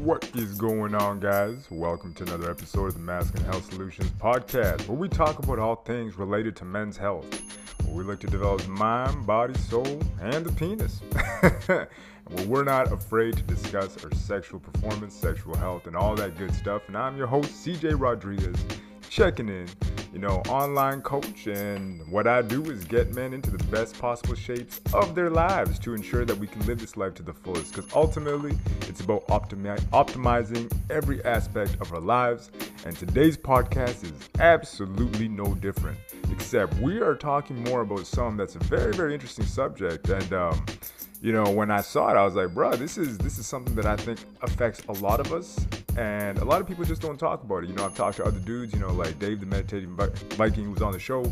What is going on, guys? Welcome to another episode of the Masculine Health Solutions podcast, where we talk about all things related to men's health. We look to develop the mind, body, soul, and the penis. Well, we're not afraid to discuss our sexual performance, sexual health, and all that good stuff. And I'm your host, CJ Rodriguez, checking in, online coach. And what I do is get men into the best possible shapes of their lives to ensure that we can live this life to the fullest. Because ultimately, it's about optimizing every aspect of our lives. And today's podcast is absolutely no different. Except we are talking more about something that's a very, very interesting subject. And, when I saw it, I was like, bro, this is something that I think affects a lot of us. And a lot of people just don't talk about it. I've talked to other dudes, like Dave the meditating Viking, who was on the show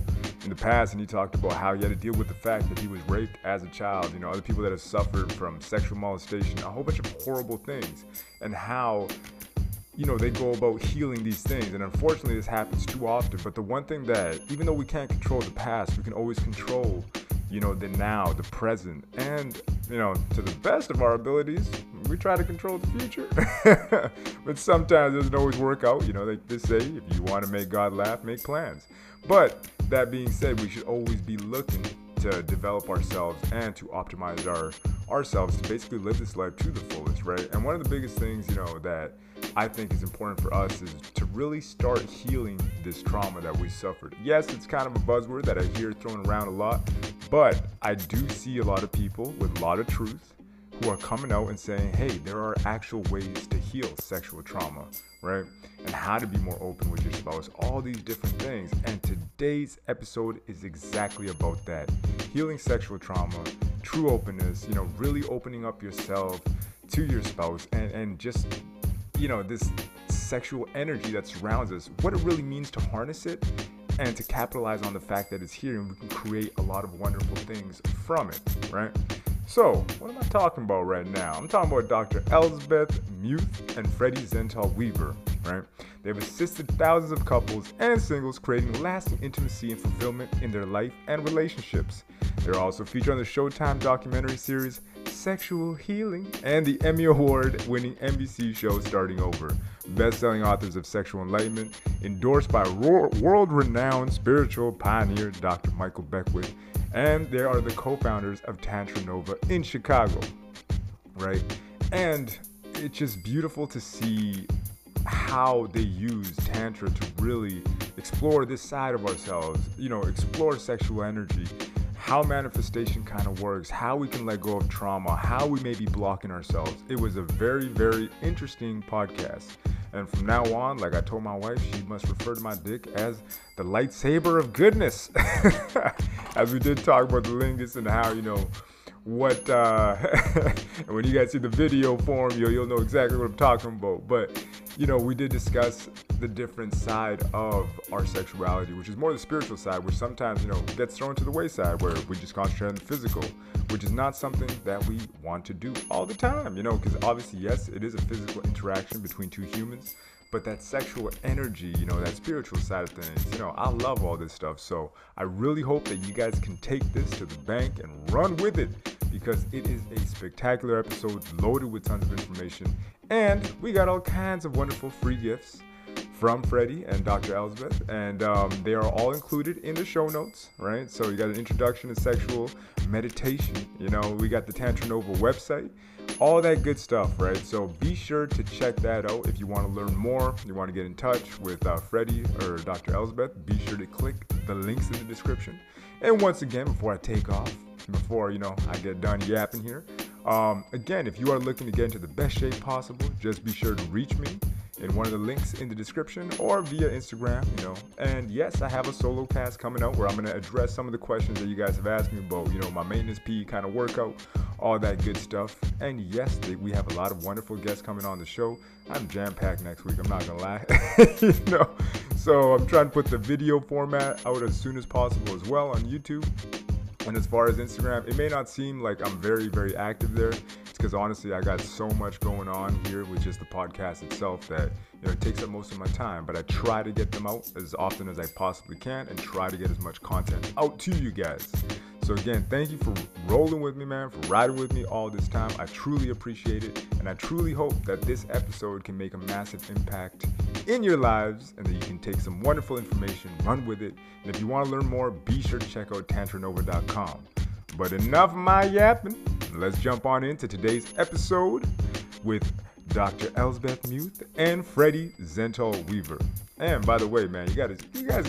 in the past, and he talked about how he had to deal with the fact that he was raped as a child. Other people that have suffered from sexual molestation, a whole bunch of horrible things, and how they go about healing these things. And unfortunately, this happens too often. But the one thing that, even though we can't control the past, we can always control, the now, the present. And, to the best of our abilities, we try to control the future. But sometimes it doesn't always work out. Like they say, if you want to make God laugh, make plans. But that being said, we should always be looking to develop ourselves and to optimize ourselves to basically live this life to the fullest, right? And one of the biggest things, that I think is important for us is to really start healing this trauma that we suffered. Yes, it's kind of a buzzword that I hear thrown around a lot, but I do see a lot of people with a lot of truth who are coming out and saying, hey, there are actual ways to heal sexual trauma, right? And how to be more open with your spouse, all these different things. And today's episode is exactly about that. Healing sexual trauma, true openness, really opening up yourself to your spouse and just this sexual energy that surrounds us, what it really means to harness it and to capitalize on the fact that it's here and we can create a lot of wonderful things from it, right? So, what am I talking about right now? I'm talking about Dr. Elsbeth Meuth and Freddy Zental Weaver, right? They've assisted thousands of couples and singles creating lasting intimacy and fulfillment in their life and relationships. They're also featured on the Showtime documentary series, Sexual Healing, and the Emmy Award-winning NBC show Starting Over. Best-selling authors of Sexual Enlightenment, endorsed by world-renowned spiritual pioneer Dr. Michael Beckwith, and they are the co-founders of TantraNova in Chicago, right? And it's just beautiful to see how they use Tantra to really explore this side of ourselves, explore sexual energy, how manifestation kind of works, how we can let go of trauma, how we may be blocking ourselves. It was a very, very interesting podcast. And from now on, like I told my wife, she must refer to my dick as the lightsaber of goodness. As we did talk about the lingus and how, what, and when you guys see the video form, you'll know exactly what I'm talking about. But, we did discuss the different side of our sexuality, which is more the spiritual side, which sometimes, gets thrown to the wayside where we just concentrate on the physical, which is not something that we want to do all the time, because obviously, yes, it is a physical interaction between two humans, but that sexual energy, that spiritual side of things, I love all this stuff. So I really hope that you guys can take this to the bank and run with it, because it is a spectacular episode loaded with tons of information. And we got all kinds of wonderful free gifts from Freddy and Dr. Elsbeth, and they are all included in the show notes, right? So you got an introduction to sexual meditation, we got the TantraNova website, all that good stuff, right? So be sure to check that out. If you want to learn more, you want to get in touch with Freddy or Dr. Elsbeth, be sure to click the links in the description. And once again, before I take off, before, I get done yapping here, again, if you are looking to get into the best shape possible, just be sure to reach me in one of the links in the description or via Instagram, And yes, I have a solo cast coming out where I'm going to address some of the questions that you guys have asked me about, my maintenance P kind of workout, all that good stuff. And yes, we have a lot of wonderful guests coming on the show. I'm jam-packed next week, I'm not going to lie, So I'm trying to put the video format out as soon as possible as well on YouTube. And as far as Instagram, it may not seem like I'm very, very active there. It's because honestly, I got so much going on here with just the podcast itself that, you know, it takes up most of my time. But I try to get them out as often as I possibly can and try to get as much content out to you guys. So again, thank you for rolling with me, man, for riding with me all this time. I truly appreciate it. And I truly hope that this episode can make a massive impact in your lives and that you can take some wonderful information, run with it. And if you want to learn more, be sure to check out TantraNova.com. But enough of my yapping. Let's jump on into today's episode with Dr. Elsbeth Meuth and Freddy Zental Weaver. And by the way, man, you guys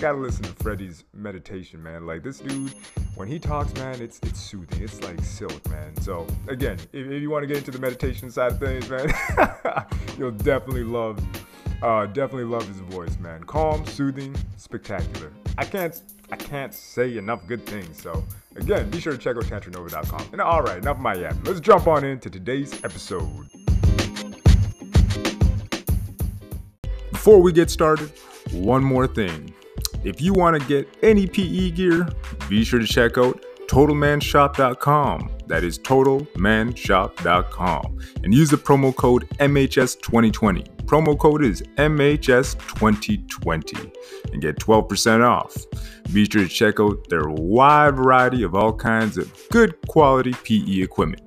gotta listen to Freddy's meditation, man. Like, this dude, when he talks, man, it's soothing. It's like silk, man. So again, if you want to get into the meditation side of things, man, you'll definitely love his voice, man. Calm, soothing, spectacular. I can't say enough good things. So again, be sure to check out TantraNova.com. And all right, enough of my yapping. Let's jump on into today's episode. Before we get started, one more thing. If you want to get any PE gear, be sure to check out TotalmanShop.com. That is TotalmanShop.com. And use the promo code MHS2020. Promo code is MHS2020 and get 12% off. Be sure to check out their wide variety of all kinds of good quality PE equipment.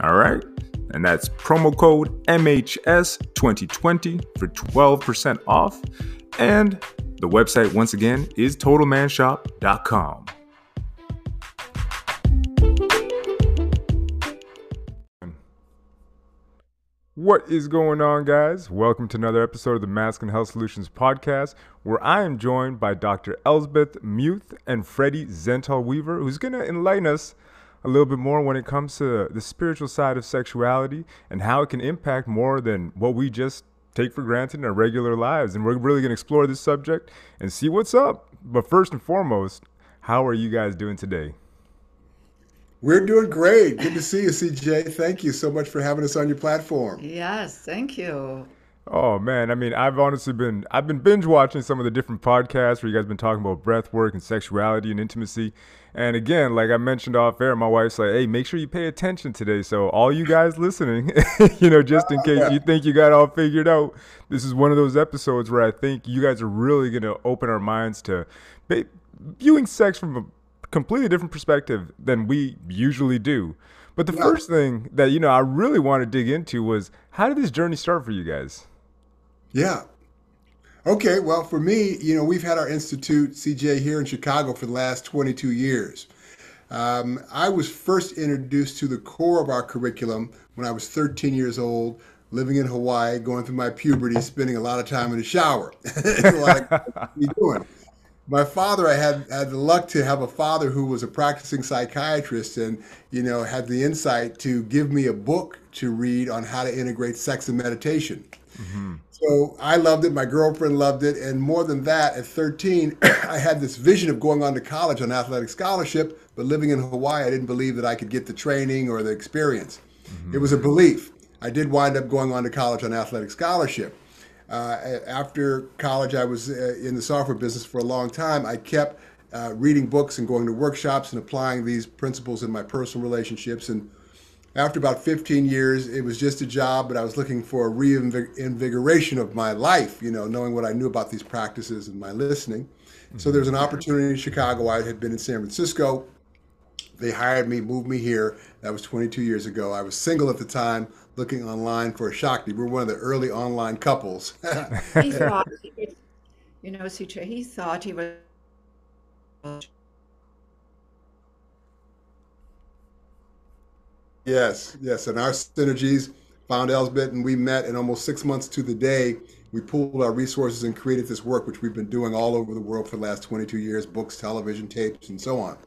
All right? And that's promo code MHS2020 for 12% off. And the website, once again, is TotalmanShop.com. What is going on, guys? Welcome to another episode of the Masculine Health Solutions podcast, where I am joined by Dr. Elsbeth Meuth and Freddy Zental Weaver, who's going to enlighten us a little bit more when it comes to the spiritual side of sexuality and how it can impact more than what we just take for granted in our regular lives. And we're really going to explore this subject and see what's up. But first and foremost, how are you guys doing today? We're doing great. Good to see you, CJ. Thank you so much for having us on your platform. Yes, thank you. Oh man, I mean, I've been binge watching some of the different podcasts where you guys have been talking about breath work and sexuality and intimacy. And again, like I mentioned off air, my wife's like, hey, make sure you pay attention today. So all you guys listening, you know, just in case you think you got all figured out, this is one of those episodes where I think you guys are really going to open our minds to viewing sex from a completely different perspective than we usually do. But the first thing that, you know, I really want to dig into was, how did this journey start for you guys? Yeah. Okay. Well, for me, you know, we've had our institute, CJ, here in Chicago for the last 22 years. I was first introduced to the core of our curriculum when I was 13 years old, living in Hawaii, going through my puberty, spending a lot of time in the shower. Like, what are you doing? My father, I had the luck to have a father who was a practicing psychiatrist and, you know, had the insight to give me a book to read on how to integrate sex and meditation. Mm-hmm. So I loved it. My girlfriend loved it. And more than that, at 13, I had this vision of going on to college on athletic scholarship, but living in Hawaii, I didn't believe that I could get the training or the experience. Mm-hmm. It was a belief. I did wind up going on to college on athletic scholarship. After college, I was in the software business for a long time. I kept reading books and going to workshops and applying these principles in my personal relationships. And after about 15 years, it was just a job, but I was looking for a reinvigoration of my life, you know, knowing what I knew about these practices and my listening. Mm-hmm. So there was an opportunity in Chicago. I had been in San Francisco. They hired me, moved me here. That was 22 years ago. I was single at the time, looking online for a Shakti. We're one of the early online couples. He thought, you know, CJ, he thought he was... Yes, and our synergies found Elsbeth, and we met, and almost 6 months to the day, we pooled our resources and created this work, which we've been doing all over the world for the last 22 years, books, television, tapes, and so on.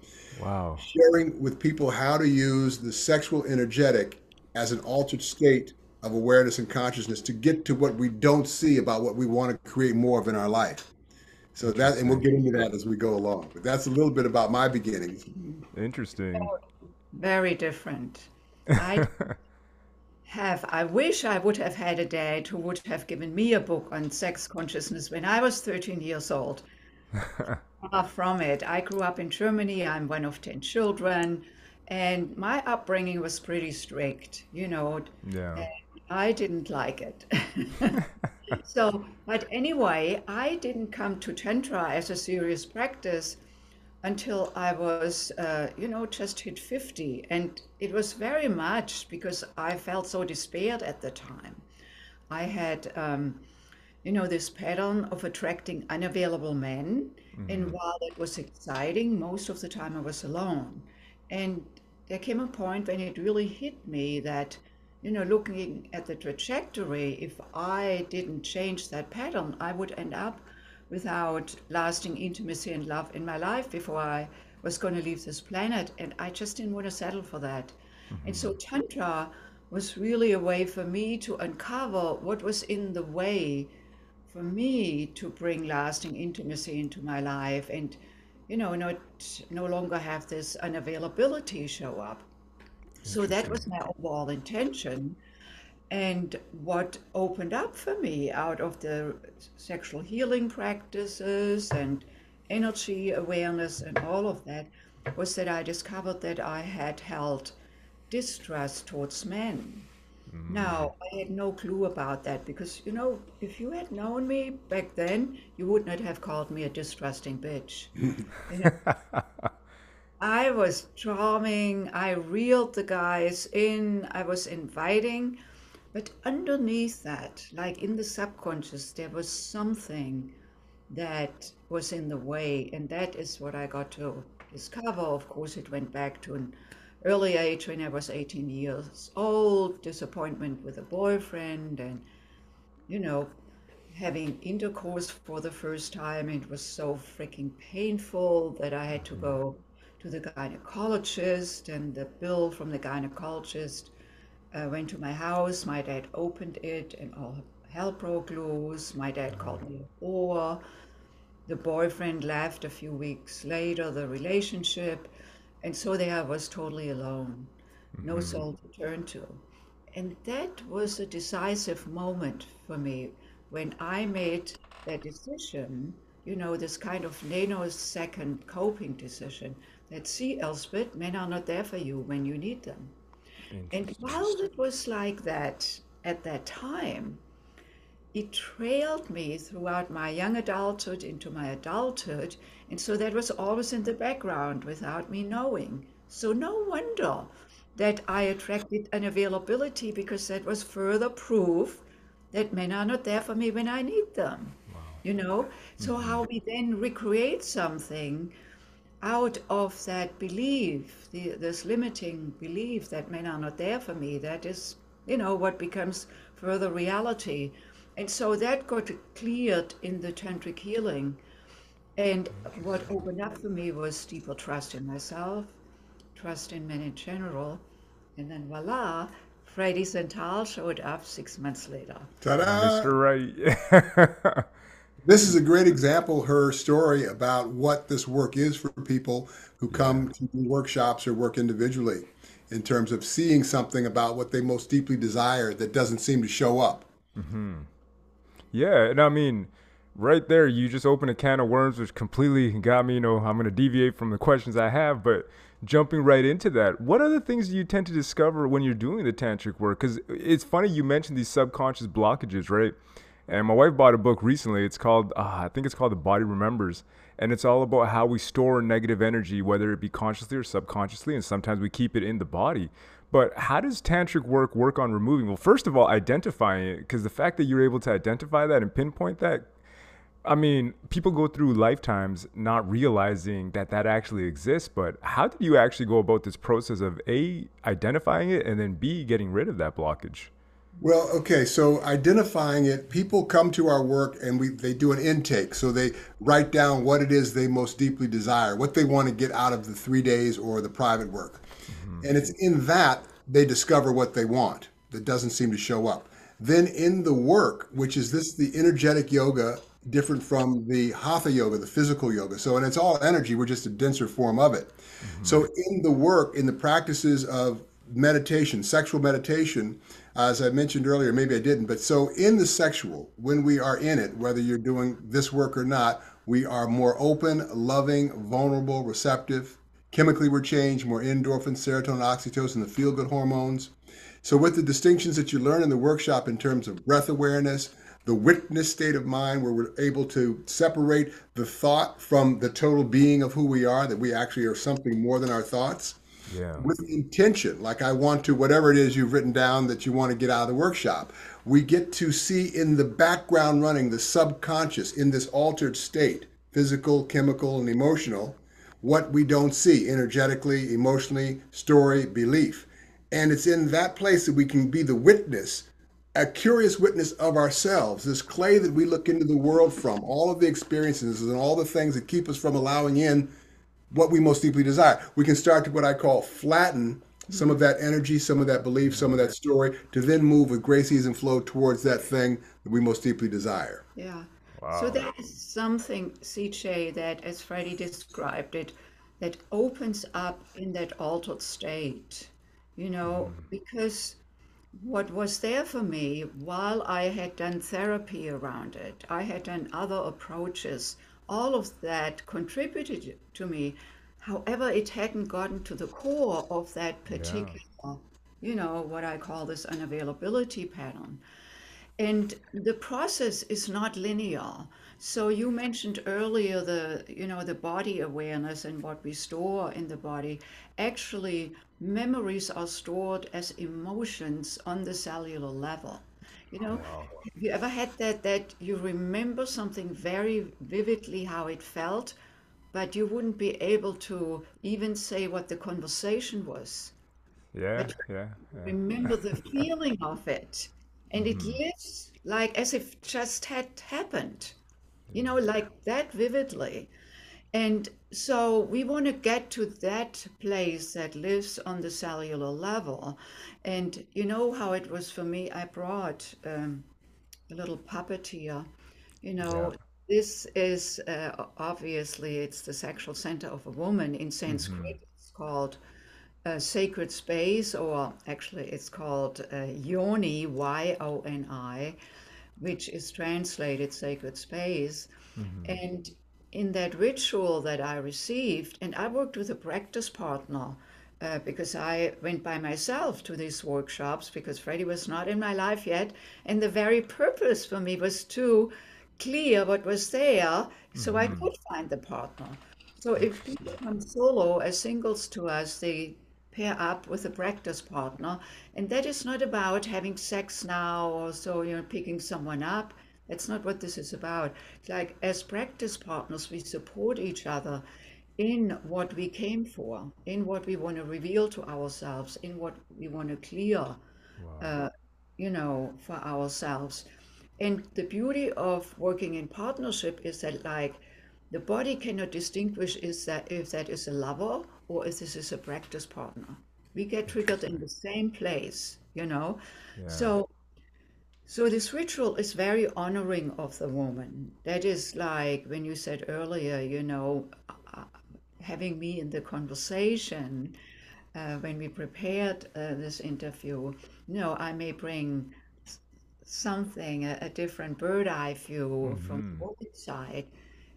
Wow. Sharing with people how to use the sexual energetic as an altered state of awareness and consciousness to get to what we don't see about what we want to create more of in our life. So that, and we'll get into that as we go along, but that's a little bit about my beginnings. Interesting. Very different. I wish I would have had a dad who would have given me a book on sex consciousness when I was 13 years old. Far from it. I grew up in Germany. I'm one of 10 children, and my upbringing was pretty strict, you know. Yeah. I didn't like it. So, but anyway, I didn't come to Tantra as a serious practice until I was, you know, just hit 50. And it was very much because I felt so despaired at the time. I had, you know, this pattern of attracting unavailable men. Mm-hmm. And while it was exciting, most of the time I was alone. And there came a point when it really hit me that, you know, looking at the trajectory, if I didn't change that pattern, I would end up without lasting intimacy and love in my life before I was going to leave this planet. And I just didn't want to settle for that. Mm-hmm. And so Tantra was really a way for me to uncover what was in the way for me to bring lasting intimacy into my life and, you know, no longer have this unavailability show up. So that was my overall intention. And what opened up for me out of the sexual healing practices and energy awareness and all of that was that I discovered that I had held distrust towards men. Mm. Now, I had no clue about that because, you know, if you had known me back then, you would not have called me a distrusting bitch. You know? I was charming, I reeled the guys in, I was inviting, but underneath that, like in the subconscious, there was something that was in the way, and that is what I got to discover. Of course, it went back to an early age when I was 18 years old, disappointment with a boyfriend and, you know, having intercourse for the first time. It was so freaking painful that I had to go to the gynecologist, and the bill from the gynecologist went to my house. My dad opened it and all hell broke loose. My dad called me a whore. The boyfriend left a few weeks later, the relationship. And so there I was totally alone, no mm-hmm. soul to turn to. And that was a decisive moment for me when I made that decision, you know, this kind of nanosecond coping decision. That, see, Elsbeth, men are not there for you when you need them. And while it was like that at that time, it trailed me throughout my young adulthood into my adulthood. And so that was always in the background without me knowing. So no wonder that I attracted unavailability, because that was further proof that men are not there for me when I need them. Wow. You know, so mm-hmm. how we then recreate something out of that belief, this limiting belief that men are not there for me, that is, you know, what becomes further reality. And so that got cleared in the tantric healing. And what opened up for me was deeper trust in myself, trust in men in general. And then voila, Freddy Zental showed up 6 months later. Ta-da! Mr. Right. This is a great example, her story, about what this work is for people who come to workshops or work individually in terms of seeing something about what they most deeply desire that doesn't seem to show up. Mm-hmm. Yeah, and I mean, right there, you just opened a can of worms, which completely got me, you know, I'm going to deviate from the questions I have, but jumping right into that, what other things do you tend to discover when you're doing the tantric work? Because it's funny, you mentioned these subconscious blockages, right? And my wife bought a book recently. It's called, I think it's called The Body Remembers. And it's all about how we store negative energy, whether it be consciously or subconsciously. And sometimes we keep it in the body. But how does tantric work on removing? Well, first of all, identifying it, because the fact that you're able to identify that and pinpoint that, I mean, people go through lifetimes not realizing that that actually exists. But how did you actually go about this process of A, identifying it, and then B, getting rid of that blockage? Well, okay, so identifying it, people come to our work and they do an intake. So they write down what it is they most deeply desire, what they want to get out of the 3 days or the private work. Mm-hmm. And it's in that they discover what they want that doesn't seem to show up. Then in the work, which is this, the energetic yoga, different from the hatha yoga, the physical yoga. So, and it's all energy, we're just a denser form of it. Mm-hmm. So in the work, in the practices of meditation, sexual meditation, as I mentioned earlier, maybe I didn't, but so in the sexual, when we are in it, whether you're doing this work or not, We are more open, loving, vulnerable, receptive. Chemically, we're changed, more endorphin, serotonin, oxytocin, the feel-good hormones. So with the distinctions that you learn in the workshop in terms of breath awareness, the witness state of mind, where we're able to separate the thought from the total being of who we are, that we actually are something more than our thoughts. Yeah. With intention, like I want to, whatever it is you've written down that you want to get out of the workshop, we get to see in the background running, the subconscious in this altered state, physical, chemical, and emotional, what we don't see energetically, emotionally, story, belief. And it's in that place that we can be the witness, a curious witness of ourselves, this clay that we look into the world from, all of the experiences and all the things that keep us from allowing in what we most deeply desire. We can start to what I call flatten some of that energy, some of that belief, some of that story, to then move with grace, ease, and flow towards that thing that we most deeply desire. Yeah. Wow. So there is something, CJ, that, as Freddy described it, that opens up in that altered state, you know, because what was there for me while I had done therapy around it, I had done other approaches, all of that contributed to me. However, it hadn't gotten to the core of that particular, you know, what I call this unavailability pattern. And the process is not linear. So you mentioned earlier the, you know, the body awareness and what we store in the body. Actually, memories are stored as emotions on the cellular level. You know, have you ever had that you remember something very vividly how it felt, but you wouldn't be able to even say what the conversation was? Yeah. Remember the feeling of it. And it lives like as if just had happened, you know, like that vividly. And so we want to get to that place that lives on the cellular level. And you know how it was for me, I brought a little puppet here. You know, this is obviously it's the sexual center of a woman. In Sanskrit, it's called sacred space, or actually it's called yoni, Y-O-N-I, which is translated sacred space. And in that ritual that I received, and I worked with a practice partner because I went by myself to these workshops because Freddy was not in my life yet, and the very purpose for me was to clear what was there so I could find the partner. So if people come solo as singles to us, they pair up with a practice partner, and that is not about having sex now or so, you know, picking someone up. That's not what this is about. It's like as practice partners, we support each other in what we came for, in what we want to reveal to ourselves, in what we want to clear, you know, for ourselves. And the beauty of working in partnership is that, like, the body cannot distinguish is that if that is a lover or if this is a practice partner. We get triggered in the same place, you know. So this ritual is very honoring of the woman. That is like when you said earlier, you know, having me in the conversation when we prepared this interview, you know, I may bring something, a different bird eye view from the woman's side.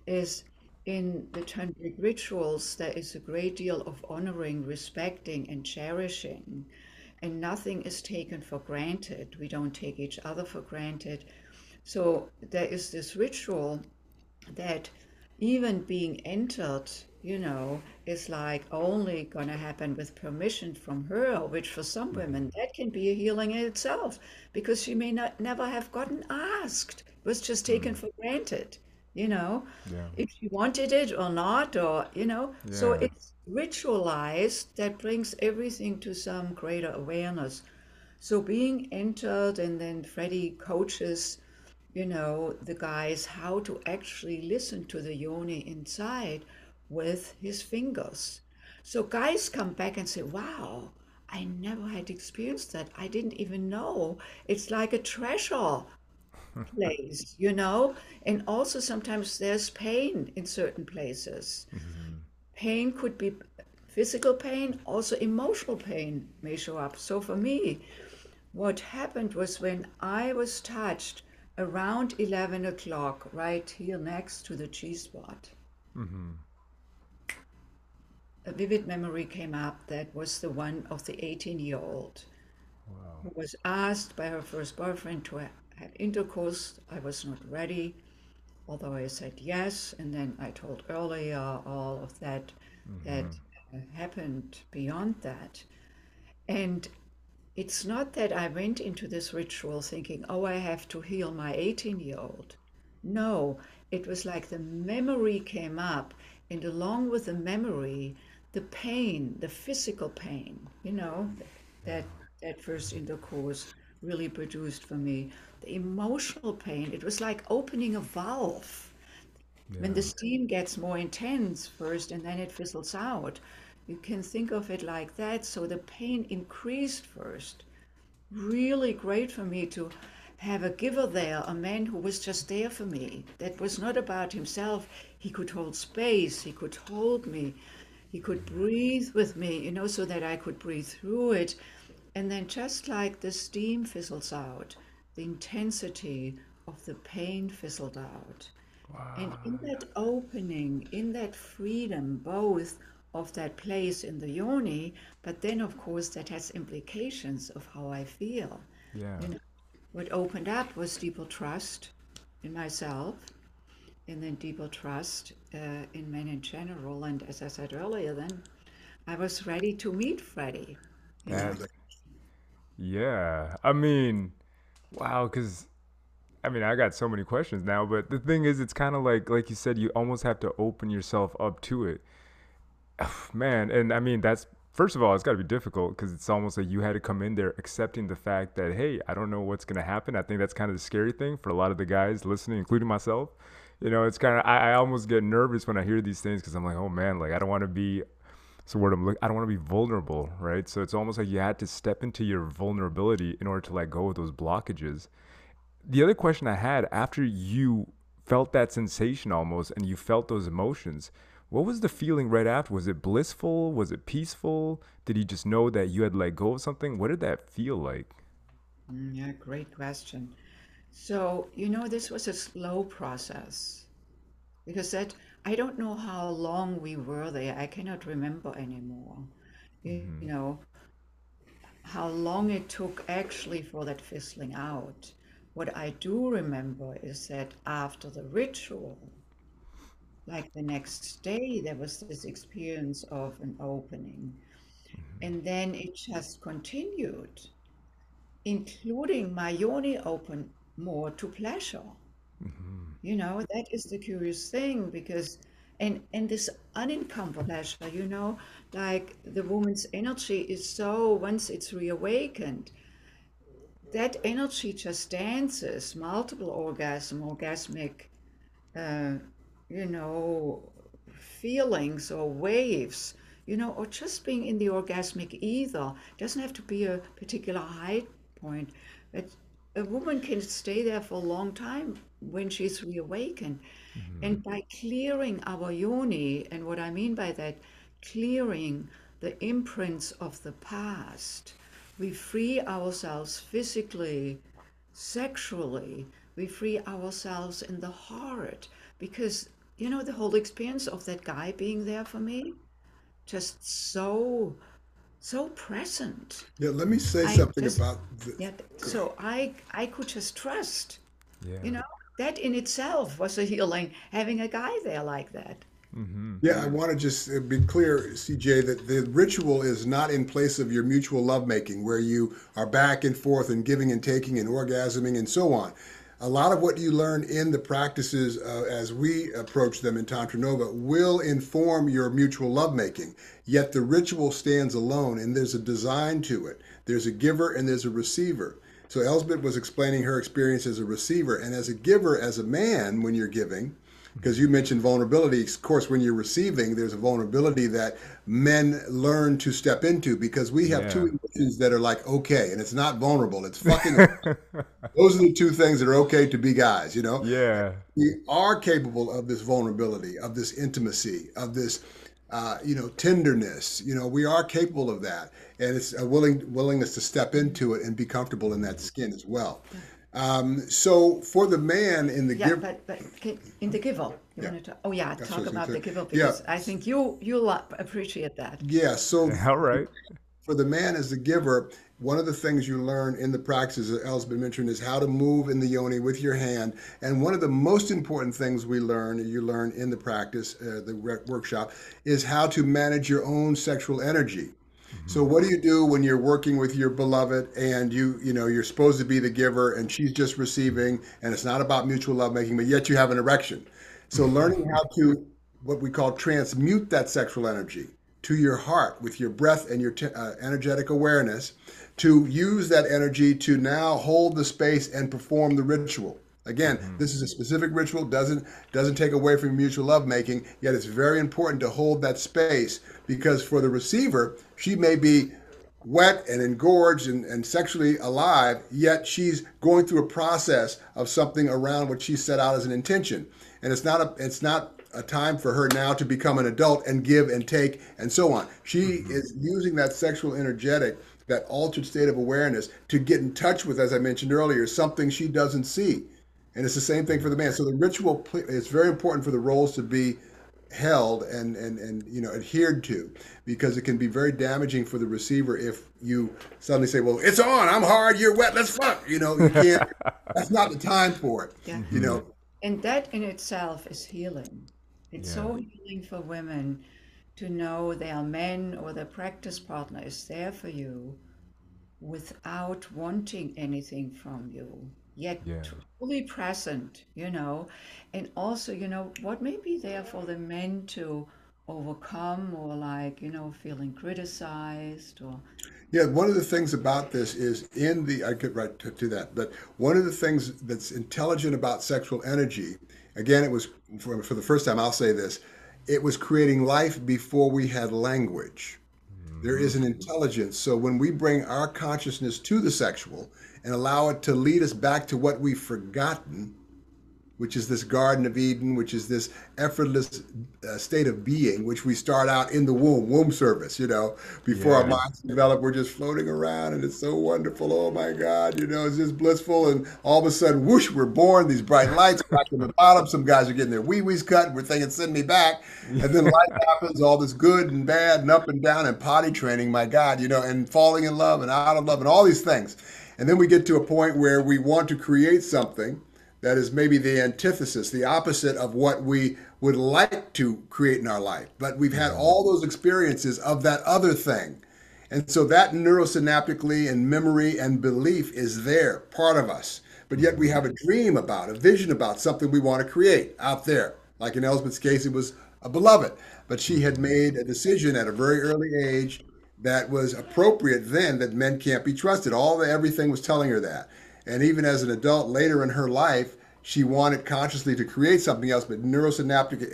Is in the tantric rituals, there is a great deal of honoring, respecting, and cherishing, and nothing is taken for granted. We don't take each other for granted. So there is this ritual that even being entered, you know, is like only gonna happen with permission from her, which for some women, that can be a healing in itself, because she may not never have gotten asked, it was just taken for granted. You know, if you wanted it or not, or, you know, so it's ritualized that brings everything to some greater awareness. So being entered, and then Freddy coaches, you know, the guys how to actually listen to the yoni inside with his fingers. So guys come back and say, wow, I never had experienced that. I didn't even know. It's like a treasure place, you know. And also sometimes there's pain in certain places. Pain could be physical pain, also emotional pain may show up. So for me, what happened was when I was touched around 11 o'clock, right here next to the G-spot. Mm-hmm. A vivid memory came up that was the one of the 18-year-old who was asked by her first boyfriend to have intercourse. I was not ready, although I said yes. And then I told earlier all of that happened beyond that. And it's not that I went into this ritual thinking, oh, I have to heal my 18-year-old. No, it was like the memory came up, and along with the memory, the pain, the physical pain, you know, that first intercourse really produced for me, the emotional pain. It was like opening a valve. Yeah. When the steam gets more intense first and then it fizzles out, you can think of it like that. So the pain increased first. Really great for me to have a giver there, a man who was just there for me. That was not about himself. He could hold space, he could hold me, he could breathe with me, you know, so that I could breathe through it. And then just like the steam fizzles out, the intensity of the pain fizzled out. Wow. And in that opening, in that freedom, both of that place in the yoni, but then of course that has implications of how I feel. Yeah. You know, what opened up was deeper trust in myself, and then deeper trust in men in general. And as I said earlier, then I was ready to meet Freddy. Yeah, I mean, wow, because I mean, I got so many questions now, but the thing is, it's kind of like you said, you almost have to open yourself up to it. Man, and I mean, that's, first of all, it's got to be difficult because it's almost like you had to come in there accepting the fact that, hey, I don't know what's going to happen. I think that's kind of the scary thing for a lot of the guys listening, including myself. You know, it's kind of, I almost get nervous when I hear these things because I'm like, oh, man, like, I don't want to be, it's the word I'm looking, I don't want to be vulnerable, right? So it's almost like you had to step into your vulnerability in order to let go of those blockages. The other question I had, after you felt that sensation almost and you felt those emotions, what was the feeling right after? Was it blissful? Was it peaceful? Did you just know that you had let go of something? What did that feel like? Yeah, great question. So, you know, this was a slow process because that, I don't know how long we were there. I cannot remember anymore, you know, how long it took actually for that fizzling out. What I do remember is that after the ritual, like the next day, there was this experience of an opening. And then it just continued, including my yoni open more to pleasure. You know, that is the curious thing, because, and this unencumbered pleasure, you know, like the woman's energy is so, once it's reawakened, that energy just dances, multiple orgasm, orgasmic, you know, feelings or waves, you know, or just being in the orgasmic ether. It doesn't have to be a particular high point, but a woman can stay there for a long time when she's reawakened. And by clearing our yoni, and what I mean by that, clearing the imprints of the past, we free ourselves physically, sexually, we free ourselves in the heart, because you know, the whole experience of that guy being there for me, just so present. Yeah, let me say something about the... Yeah, so I could just trust. Yeah. You know, that in itself was a healing, having a guy there like that. Yeah, I want to just be clear, CJ, that the ritual is not in place of your mutual lovemaking, where you are back and forth and giving and taking and orgasming and so on. A lot of what you learn in the practices as we approach them in TantraNova will inform your mutual lovemaking, yet the ritual stands alone and there's a design to it. There's a giver and there's a receiver. So Elsbeth was explaining her experience as a receiver, and as a giver, as a man, when you're giving, because you mentioned vulnerability, of course, when you're receiving, there's a vulnerability that men learn to step into, because we have two emotions that are like, okay, and it's not vulnerable, it's fucking okay. Those are the two things that are okay to be guys, you know? Yeah. We are capable of this vulnerability, of this intimacy, of this, you know, tenderness, you know, we are capable of that. And it's a willingness to step into it and be comfortable in that skin as well. So for the man in the give, but in the giver, you want to talk about the giver, because I think you'll appreciate that. Yeah. So all right, for the man as the giver, one of the things you learn in the practices that Elsbeth mentioned is how to move in the yoni with your hand. And one of the most important things we learn, you learn in the practice, the workshop, is how to manage your own sexual energy. Mm-hmm. So what do you do when you're working with your beloved and you're supposed to be the giver and she's just receiving, and it's not about mutual lovemaking, but yet you have an erection? So learning how to, what we call, transmute that sexual energy to your heart with your breath and your energetic awareness, to use that energy to now hold the space and perform the ritual. Again, this is a specific ritual, doesn't take away from mutual lovemaking, yet it's very important to hold that space, because for the receiver, she may be wet and engorged and sexually alive, yet she's going through a process of something around what she set out as an intention. And it's not a time for her now to become an adult and give and take and so on. She is using that sexual energetic, that altered state of awareness, to get in touch with, as I mentioned earlier, something she doesn't see. And it's the same thing for the man. So the ritual, it's very important for the roles to be held and adhered to, because it can be very damaging for the receiver if you suddenly say, well, it's on, I'm hard, you're wet, let's fuck. You can't, that's not the time for it, And that in itself is healing. It's so healing for women to know their man or their practice partner is there for you without wanting anything from you, yet truly present, And also, what may be there for the men to overcome, or feeling criticized or... Yeah, one of the things about this is I could write to that, but one of the things that's intelligent about sexual energy, again, it was, for the first time, I'll say this, it was creating life before we had language. There is an intelligence. So when we bring our consciousness to the sexual and allow it to lead us back to what we've forgotten, which is this Garden of Eden, which is this effortless state of being, which we start out in the womb service, before our minds develop, we're just floating around and it's so wonderful. Oh my God, it's just blissful. And all of a sudden, whoosh, we're born, these bright lights back in the bottom. Some guys are getting their wee-wees cut. And we're thinking, send me back. And then life happens, all this good and bad and up and down and potty training, my God, and falling in love and out of love and all these things. And then we get to a point where we want to create something that is maybe the antithesis, the opposite of what we would like to create in our life. But we've had all those experiences of that other thing. And so that neurosynaptically and memory and belief is there, part of us. But yet we have a dream about, a vision about something we want to create out there. Like in Elsbeth's case, it was a beloved. But she had made a decision at a very early age that was appropriate then, that men can't be trusted. Everything was telling her that. And even as an adult later in her life, she wanted consciously to create something else, but neurosynaptic,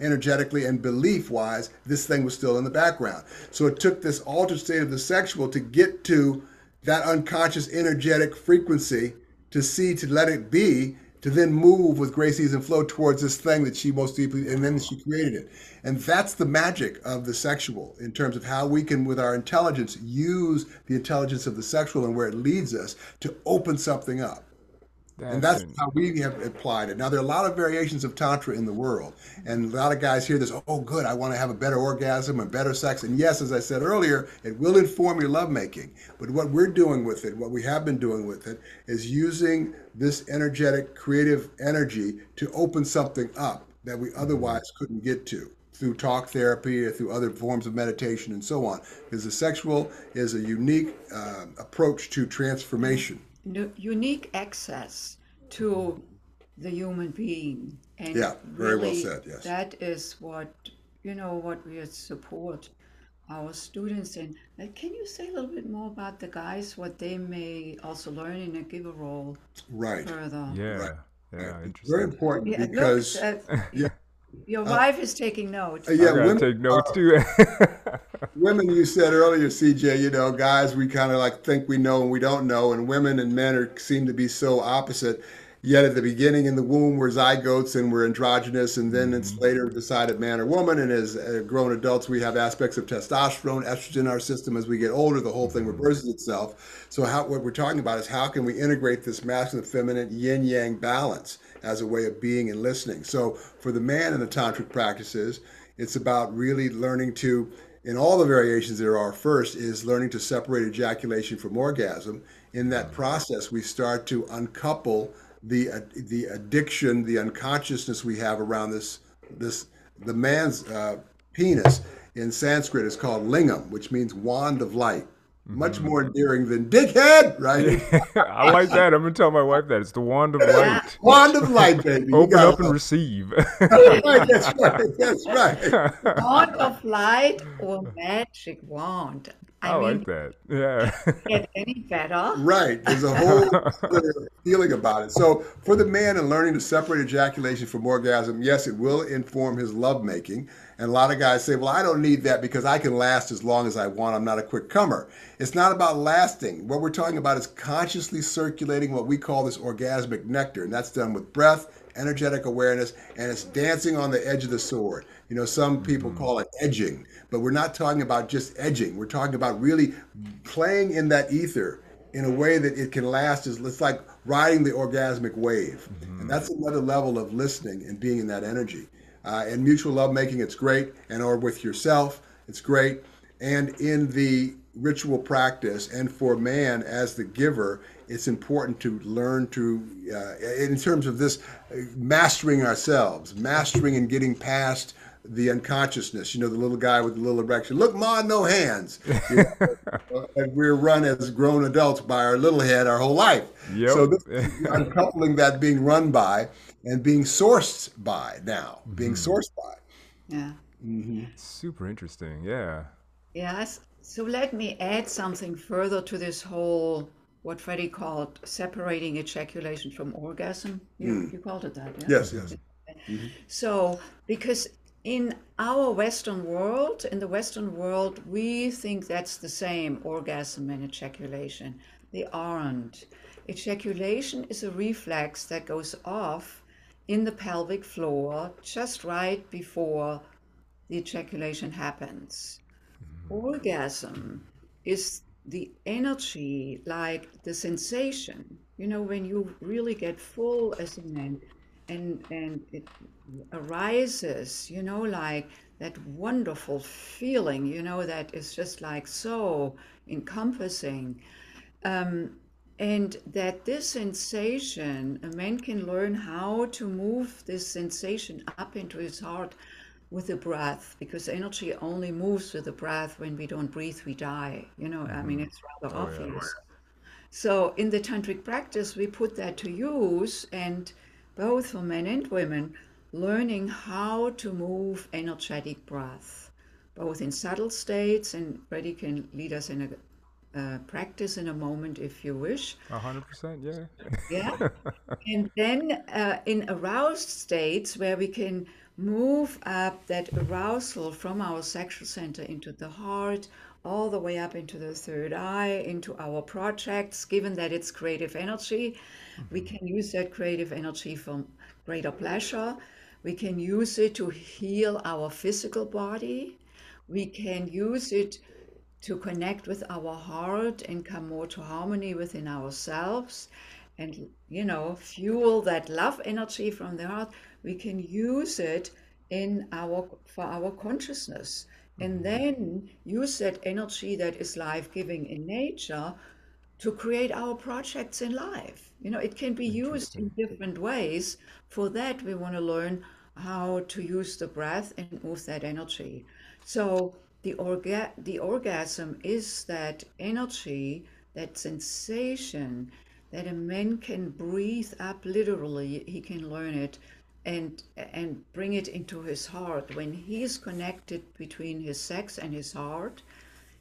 energetically and belief-wise, this thing was still in the background. So it took this altered state of the sexual to get to that unconscious energetic frequency, to see, to let it be, to then move with grace, ease, and flow towards this thing that she most deeply, and then she created it. And that's the magic of the sexual, in terms of how we can, with our intelligence, use the intelligence of the sexual and where it leads us to open something up. That's how we have applied it. Now, there are a lot of variations of Tantra in the world. And a lot of guys hear this, oh, good, I want to have a better orgasm and better sex. And yes, as I said earlier, it will inform your lovemaking. But what we're doing with it, what we have been doing with it, is using this energetic, creative energy to open something up that we otherwise couldn't get to, through talk therapy or through other forms of meditation and so on. Because the sexual is a unique approach to transformation. Unique access to the human being, and very well said. Yes, that is what what we support our students in. Can you say a little bit more about the guys, what they may also learn in a giver role? Right. Further. Yeah. Right. Yeah. Interesting. Very important because your wife is taking notes. Yeah, women take notes too. Women, you said earlier, CJ, guys, we kind of think we know and we don't know, and women and men seem to be so opposite. Yet at the beginning in the womb we're zygotes and we're androgynous, and then it's later decided man or woman, and as grown adults we have aspects of testosterone, estrogen in our system. As we get older, the whole thing reverses itself. So what we're talking about is how can we integrate this masculine, feminine, yin-yang balance as a way of being and listening. So for the man in the tantric practices, it's about really learning to, in all the variations there are, first is learning to separate ejaculation from orgasm. In that process, we start to uncouple the addiction, the unconsciousness we have around this the man's penis. In Sanskrit is called lingam, which means wand of light. Much more endearing than dickhead, right? Yeah, I like that. I'm gonna tell my wife that it's the wand of light. Wand of light, baby. Open up and receive. That's right. That's right. Wand of light or magic wand. I mean, like that. Yeah. Get any better? Right. There's a whole feeling about it. So for the man in learning to separate ejaculation from orgasm, yes, it will inform his lovemaking. And a lot of guys say, well, I don't need that because I can last as long as I want. I'm not a quick comer. It's not about lasting. What we're talking about is consciously circulating what we call this orgasmic nectar. And that's done with breath, energetic awareness, and it's dancing on the edge of the sword. You know, some people call it edging, but we're not talking about just edging. We're talking about really playing in that ether in a way that it can last. It's like riding the orgasmic wave. And that's another level of listening and being in that energy. And mutual lovemaking, it's great, and or with yourself, it's great. And in the ritual practice, and for man as the giver, it's important to learn to, in terms of this, mastering ourselves, mastering and getting past the unconsciousness, you know, the little guy with the little erection, look, ma, no hands. You know, and we're run as grown adults by our little head our whole life. Yep. So this, uncoupling that being run by and being sourced by now, being sourced by. Yeah. Super interesting, yeah. Yes, so let me add something further to this whole, what Freddy called separating ejaculation from orgasm. You called it that, yeah? Yes, yes. So, because in our Western world, we think that's the same, orgasm and ejaculation. They aren't. Ejaculation is a reflex that goes off in the pelvic floor just right before the ejaculation happens. Orgasm is the energy, like the sensation, you know, when you really get full as a man, and it arises, you know, like that wonderful feeling, you know, that is just like so encompassing, and that this sensation, a man can learn how to move this sensation up into his heart with the breath, because energy only moves with the breath. When we don't breathe, we die, you know, I mean, it's rather obvious. So in the tantric practice, we put that to use, and both for men and women, learning how to move energetic breath, both in subtle states, and Freddy can lead us in a practice in a moment if you wish. 100%, yeah. Yeah, and then in aroused states where we can move up that arousal from our sexual center into the heart, all the way up into the third eye, into our projects. Given that it's creative energy, we can use that creative energy for greater pleasure. We can use it to heal our physical body. We can use it to connect with our heart and come more to harmony within ourselves, and, you know, fuel that love energy from the heart. We can use it in for our consciousness. And then use that energy that is life-giving in nature to create our projects in life. You know, it can be used in different ways. For that, we want to learn how to use the breath and move that energy. So the orgasm is that energy, that sensation that a man can breathe up literally. He can learn it and bring it into his heart. When he is connected between his sex and his heart,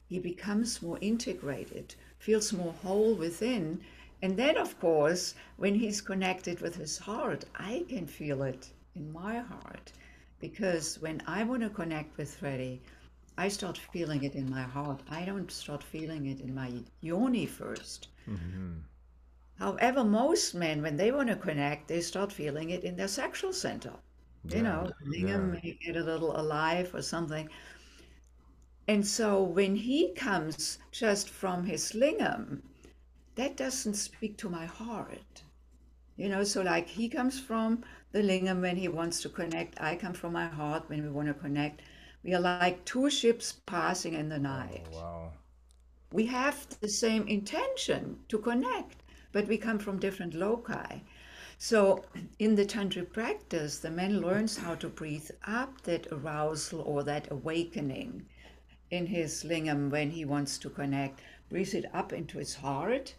he becomes more integrated, feels more whole within. And then, of course, when he's connected with his heart, I can feel it in my heart, because when I want to connect with Freddy, I start feeling it in my heart. I don't start feeling it in my yoni first. However, most men, when they want to connect, they start feeling it in their sexual center. Yeah, you know, make it a little alive or something. And so when he comes just from his lingam, that doesn't speak to my heart. You know, so like he comes from the lingam when he wants to connect. I come from my heart when we want to connect. We are like two ships passing in the night. Oh, wow. We have the same intention to connect, but we come from different loci. So in the tantric practice, the man learns how to breathe up that arousal or that awakening in his lingam when he wants to connect. Breathes it up into his heart,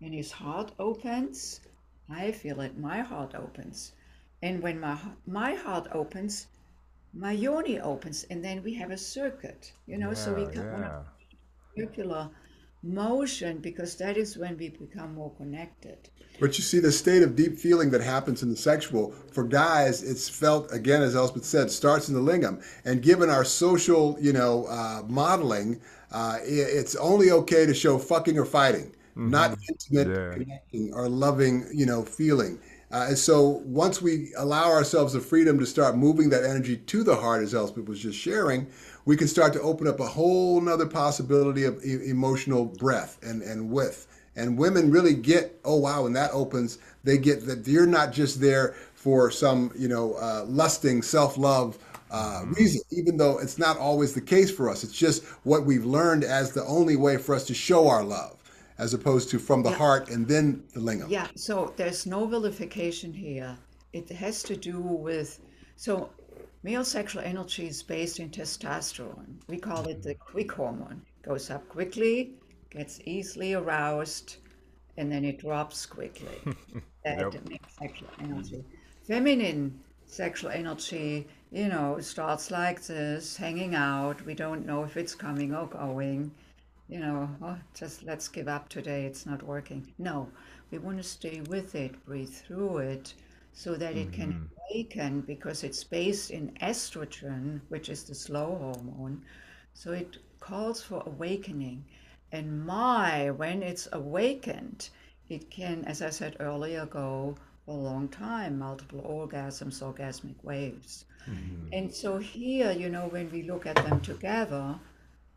and his heart opens. I feel it, my heart opens. And when my heart opens, my yoni opens, and then we have a circuit, you know, so we come on a circular motion, because that is when we become more connected. But you see the state of deep feeling that happens in the sexual. For guys, it's felt, again, as Elsbeth said, starts in the lingam. And given our social, you know, modeling, it's only okay to show fucking or fighting. Mm-hmm. Not intimate connecting or loving, you know, feeling. And so once we allow ourselves the freedom to start moving that energy to the heart, as Elsbeth was just sharing, we can start to open up a whole nother possibility of emotional breadth and width. And women really get, oh, wow, when that opens, they get that you're not just there for some, you know, lusting self-love reason, even though it's not always the case for us. It's just what we've learned as the only way for us to show our love, as opposed to from the heart and then the lingam. Yeah, so there's no vilification here. It has to do with, so male sexual energy is based in testosterone. We call it the quick hormone. It goes up quickly, gets easily aroused, and then it drops quickly. That makes sexual energy. Feminine sexual energy, you know, starts like this, hanging out. We don't know if it's coming or going. You know, oh, just let's give up today, it's not working. No, we want to stay with it, breathe through it, so that it can awaken, because it's based in estrogen, which is the slow hormone. So it calls for awakening. And when it's awakened, it can, as I said earlier, go for a long time, multiple orgasms, orgasmic waves. And so here, you know, when we look at them together,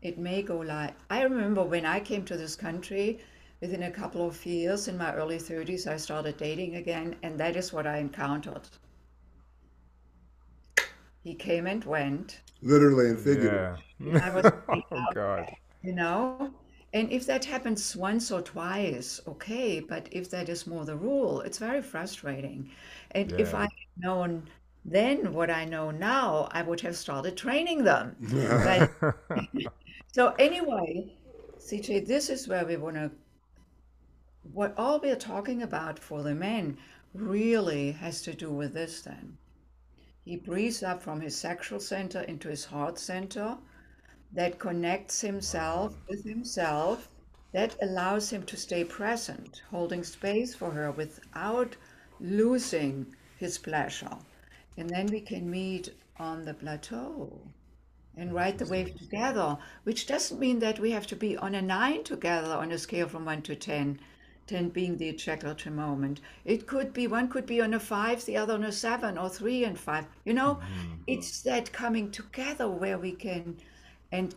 it may go like, I remember when I came to this country, within a couple of years, in my early 30s, I started dating again, and that is what I encountered. He came and went. Literally and figuratively. Yeah. I was oh, God. You know? And if that happens once or twice, okay, but if that is more the rule, it's very frustrating. And if I had known then what I know now, I would have started training them. But, so anyway, CJ, this is where we want to, what all we're talking about for the men really has to do with this then. He breathes up from his sexual center into his heart center, that connects himself with himself, that allows him to stay present, holding space for her without losing his pleasure. And then we can meet on the plateau and ride the wave together, which doesn't mean that we have to be on a 9 together on a scale from 1 to 10, 10 being the ejaculatory moment. It could be, one could be on a 5, the other on a 7, or 3 and 5, you know, it's that coming together where we can, and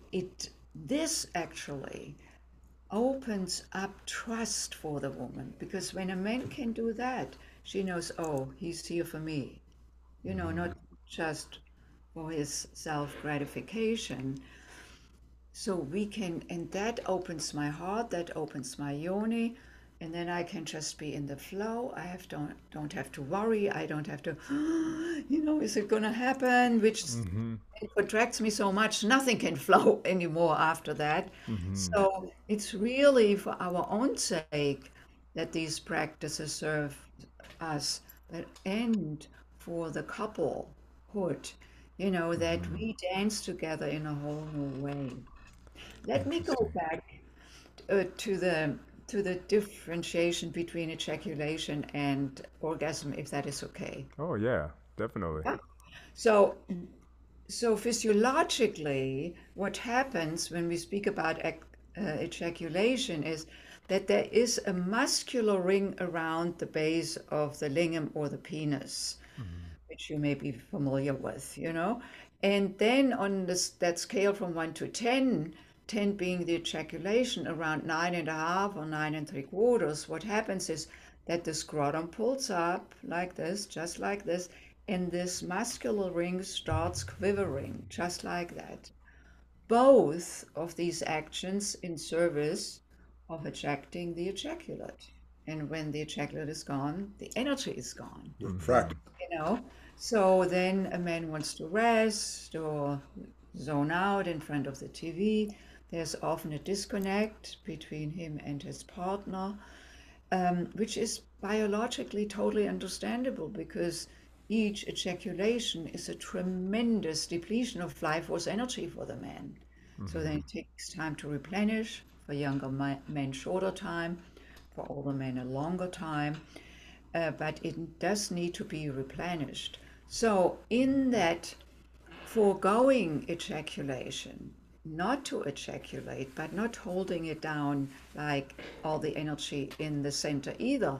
this actually opens up trust for the woman, because when a man can do that, she knows, oh, he's here for me, you know, not just for his self-gratification. So we can, and that opens my heart, that opens my yoni, and then I can just be in the flow. I have don't have to worry. I don't have to, you know, is it gonna happen? Which it contracts me so much, nothing can flow anymore after that. So it's really for our own sake that these practices serve us, but and for the couplehood, you know, that we dance together in a whole new way. Let me go back to the differentiation between ejaculation and orgasm, if that is okay. Oh yeah, definitely. Yeah. So physiologically, what happens when we speak about ejaculation is that there is a muscular ring around the base of the lingam or the penis, which you may be familiar with, you know. And then on this, that scale from 1 to 10, 10 being the ejaculation, around 9.5 or 9.75, what happens is that the scrotum pulls up like this, just like this, and this muscular ring starts quivering, just like that. Both of these actions in service of ejecting the ejaculate. And when the ejaculate is gone, the energy is gone. In fact. You know, so then a man wants to rest or zone out in front of the TV. There's often a disconnect between him and his partner, which is biologically totally understandable, because each ejaculation is a tremendous depletion of life force energy for the man. So then it takes time to replenish. For younger men, shorter time. For older men, a longer time. But it does need to be replenished. So in that foregoing ejaculation, not to ejaculate, but not holding it down like all the energy in the center either.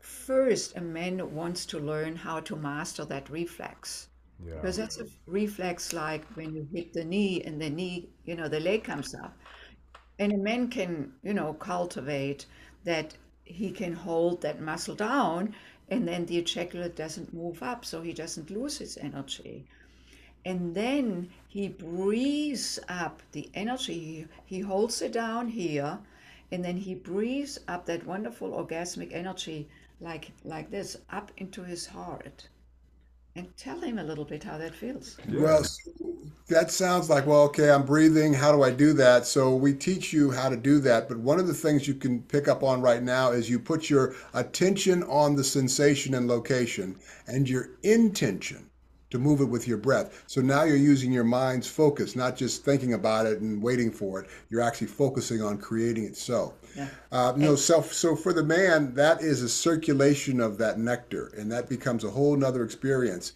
First, a man wants to learn how to master that reflex. Yeah. Because that's a reflex like when you hit the knee and the knee, you know, the leg comes up. And a man can, you know, cultivate that he can hold that muscle down, and then the ejaculate doesn't move up, so he doesn't lose his energy. And then he breathes up the energy. He holds it down here, and then he breathes up that wonderful orgasmic energy like this, up into his heart. And tell him a little bit how that feels. Well, that sounds like, well, okay, I'm breathing. How do I do that? So we teach you how to do that. But one of the things you can pick up on right now is you put your attention on the sensation and location and your intention to move it with your breath. So now you're using your mind's focus, not just thinking about it and waiting for it. You're actually focusing on creating it. So, yeah. So for the man, that is a circulation of that nectar, and that becomes a whole nother experience.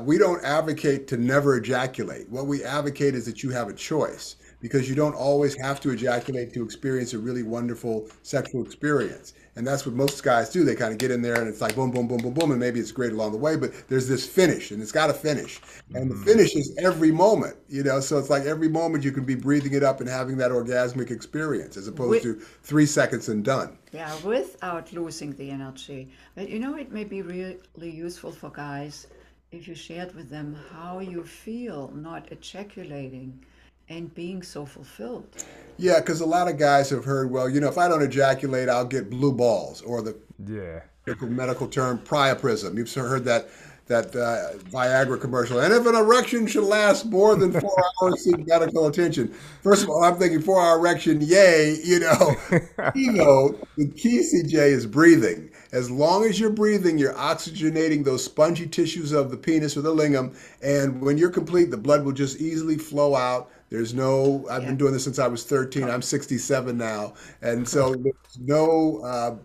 We don't advocate to never ejaculate. What we advocate is that you have a choice, because you don't always have to ejaculate to experience a really wonderful sexual experience. And that's what most guys do. They kind of get in there and it's like boom, boom, boom, boom, boom, and maybe it's great along the way, but there's this finish, and it's got to finish. And the finish is every moment, you know? So it's like every moment you can be breathing it up and having that orgasmic experience, as opposed to 3 seconds and done. Yeah, without losing the energy. But you know, it may be really useful for guys if you shared with them how you feel not ejaculating and being so fulfilled. Yeah, because a lot of guys have heard, well, you know, if I don't ejaculate, I'll get blue balls, or the medical term priapism. You've heard that Viagra commercial. And if an erection should last more than 4 hours, seek medical attention. First of all, I'm thinking 4 hour erection, yay, you know. You know, the key, CJ, is breathing. As long as you're breathing, you're oxygenating those spongy tissues of the penis or the lingam. And when you're complete, the blood will just easily flow out. There's no, I've been doing this since I was 13. I'm 67 now. And so there's no,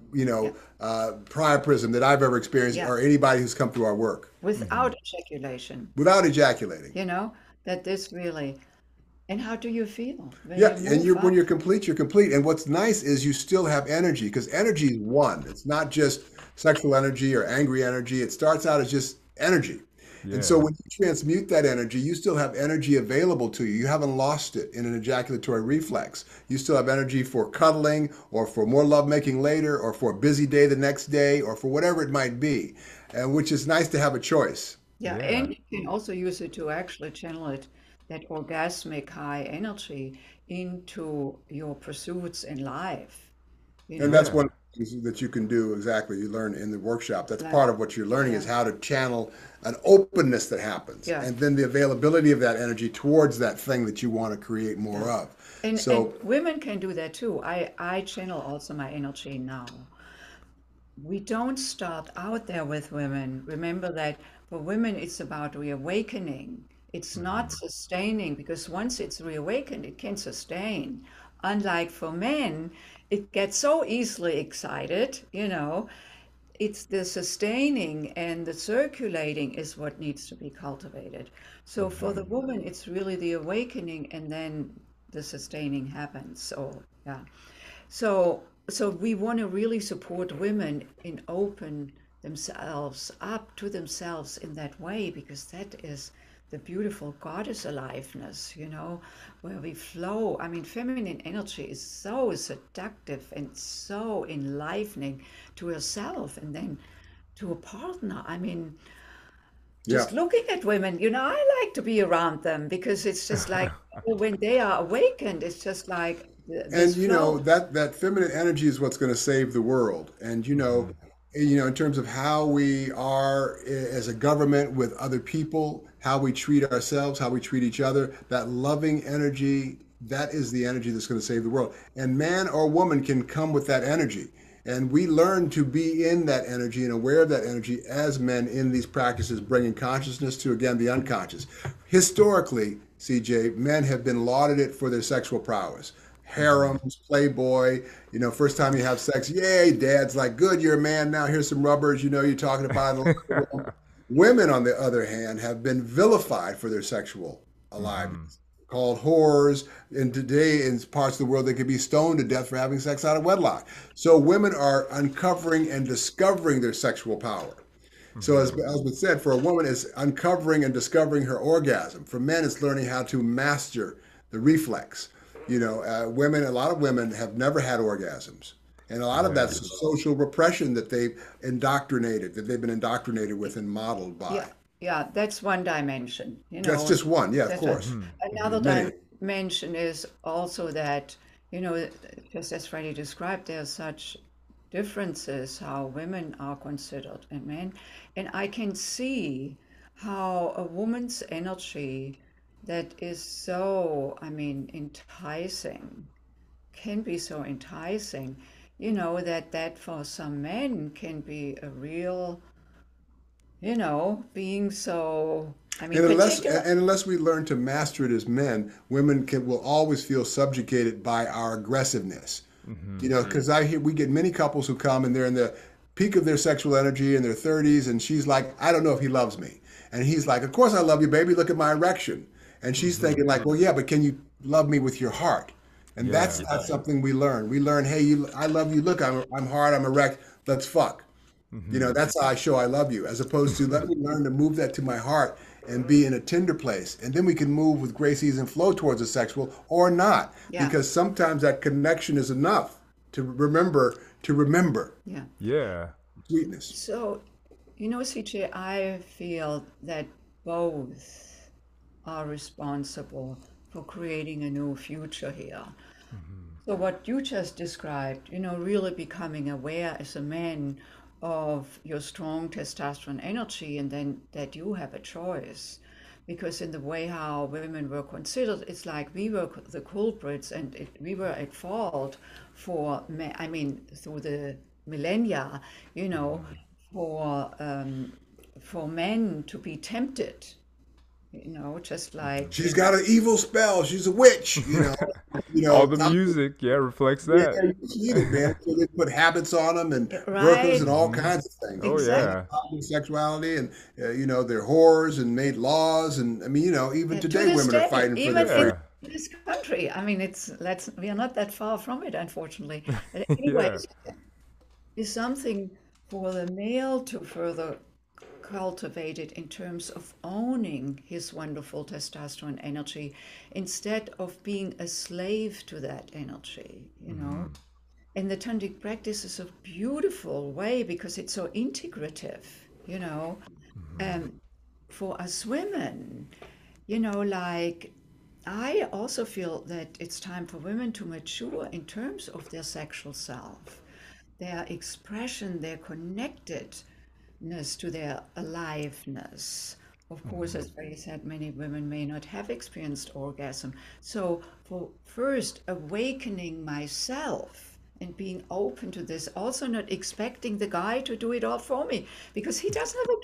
priapism that I've ever experienced, or anybody who's come through our work. Without ejaculation. Without ejaculating. You know, that this really, and how do you feel? When you're complete, you're complete. And what's nice is you still have energy, because energy is one. It's not just sexual energy or angry energy. It starts out as just energy. Yeah. And so when you transmute that energy, you still have energy available to you. You haven't lost it in an ejaculatory reflex. You still have energy for cuddling, or for more lovemaking later, or for a busy day the next day, or for whatever it might be, and which is nice to have a choice. Yeah, yeah. And you can also use it to actually channel it, that orgasmic high energy, into your pursuits in life. You know? And that's one that you can do, exactly, you learn in the workshop. That's part of what you're learning, is how to channel an openness that happens, and then the availability of that energy towards that thing that you want to create more of. And, and women can do that too. I channel also my energy now. We don't start out there with women. Remember that for women, it's about reawakening. It's not sustaining, because once it's reawakened, it can sustain. Unlike for men, it gets so easily excited, you know. It's the sustaining and the circulating is what needs to be cultivated. So for the woman, it's really the awakening, and then the sustaining happens. So, yeah. So So we want to really support women in open themselves up to themselves in that way, because that is the beautiful goddess aliveness, you know, where we flow. I mean, feminine energy is so seductive and so enlivening to herself and then to a partner. I mean, just looking at women, you know, I like to be around them, because it's just like when they are awakened, it's just like and you know, that feminine energy is what's going to save the world. And you know, in terms of how we are as a government with other people, how we treat ourselves, how we treat each other, that loving energy, that is the energy that's going to save the world. And man or woman can come with that energy. And we learn to be in that energy and aware of that energy as men in these practices, bringing consciousness to, again, the unconscious. Historically, CJ, men have been lauded for their sexual prowess. Harems, Playboy, you know, first time you have sex, yay, dad's like, good, you're a man now, here's some rubbers, you know, you're talking about it. Women, on the other hand, have been vilified for their sexual aliveness, called whores, and today in parts of the world they could be stoned to death for having sex out of wedlock. So women are uncovering and discovering their sexual power. So as Elsbeth said, for a woman it's uncovering and discovering her orgasm. For men, it's learning how to master the reflex. You know, women, a lot of women have never had orgasms. And a lot of that's social repression that they've indoctrinated, that they've been indoctrinated with and modeled by. Yeah, yeah, that's one dimension. You know, that's just one, yeah, of course. Another dimension is also that, you know, just as Freddy described, there are such differences how women are considered and men. And I can see how a woman's energy that is so, I mean, enticing, can be so enticing, you know, that for some men can be a real, you know, being so, I mean, and unless we learn to master it as men, women will always feel subjugated by our aggressiveness. You know, because we get many couples who come and they're in the peak of their sexual energy in their 30s, and she's like, I don't know if he loves me. And he's like, of course I love you, baby, look at my erection. And she's thinking like, well, yeah, but can you love me with your heart? And that's not something we learn. We learn, hey, I love you. Look, I'm hard, I'm erect, let's fuck. You know, that's how I show I love you, as opposed to let me learn to move that to my heart and be in a tender place. And then we can move with grace, ease, and flow towards the sexual or not. Because sometimes that connection is enough to remember, sweetness. So, you know, CJ, I feel that both are responsible for creating a new future here. So what you just described, you know, really becoming aware as a man of your strong testosterone energy, and then that you have a choice. Because in the way how women were considered, it's like we were the culprits, and we were at fault for, I mean, through the millennia, you know, for men to be tempted. You know, just like she's got an evil spell, she's a witch, you know. You know, all the music, reflects that. Yeah, it, man. So they put habits on them and workers and all kinds of things. Sexuality and you know, they're whores and made laws, and I mean, you know, even today women are fighting for their freedom. In this country, I mean, we are not that far from it, unfortunately. But anyway, it's something for the male to further cultivated in terms of owning his wonderful testosterone energy instead of being a slave to that energy, you know. And the tantric practice is a beautiful way because it's so integrative, you know. For us women, you know, like I also feel that it's time for women to mature in terms of their sexual self, their expression, their connected to their aliveness. Of course, as Ray said, many women may not have experienced orgasm. So for first awakening myself and being open to this, also not expecting the guy to do it all for me, because he doesn't have a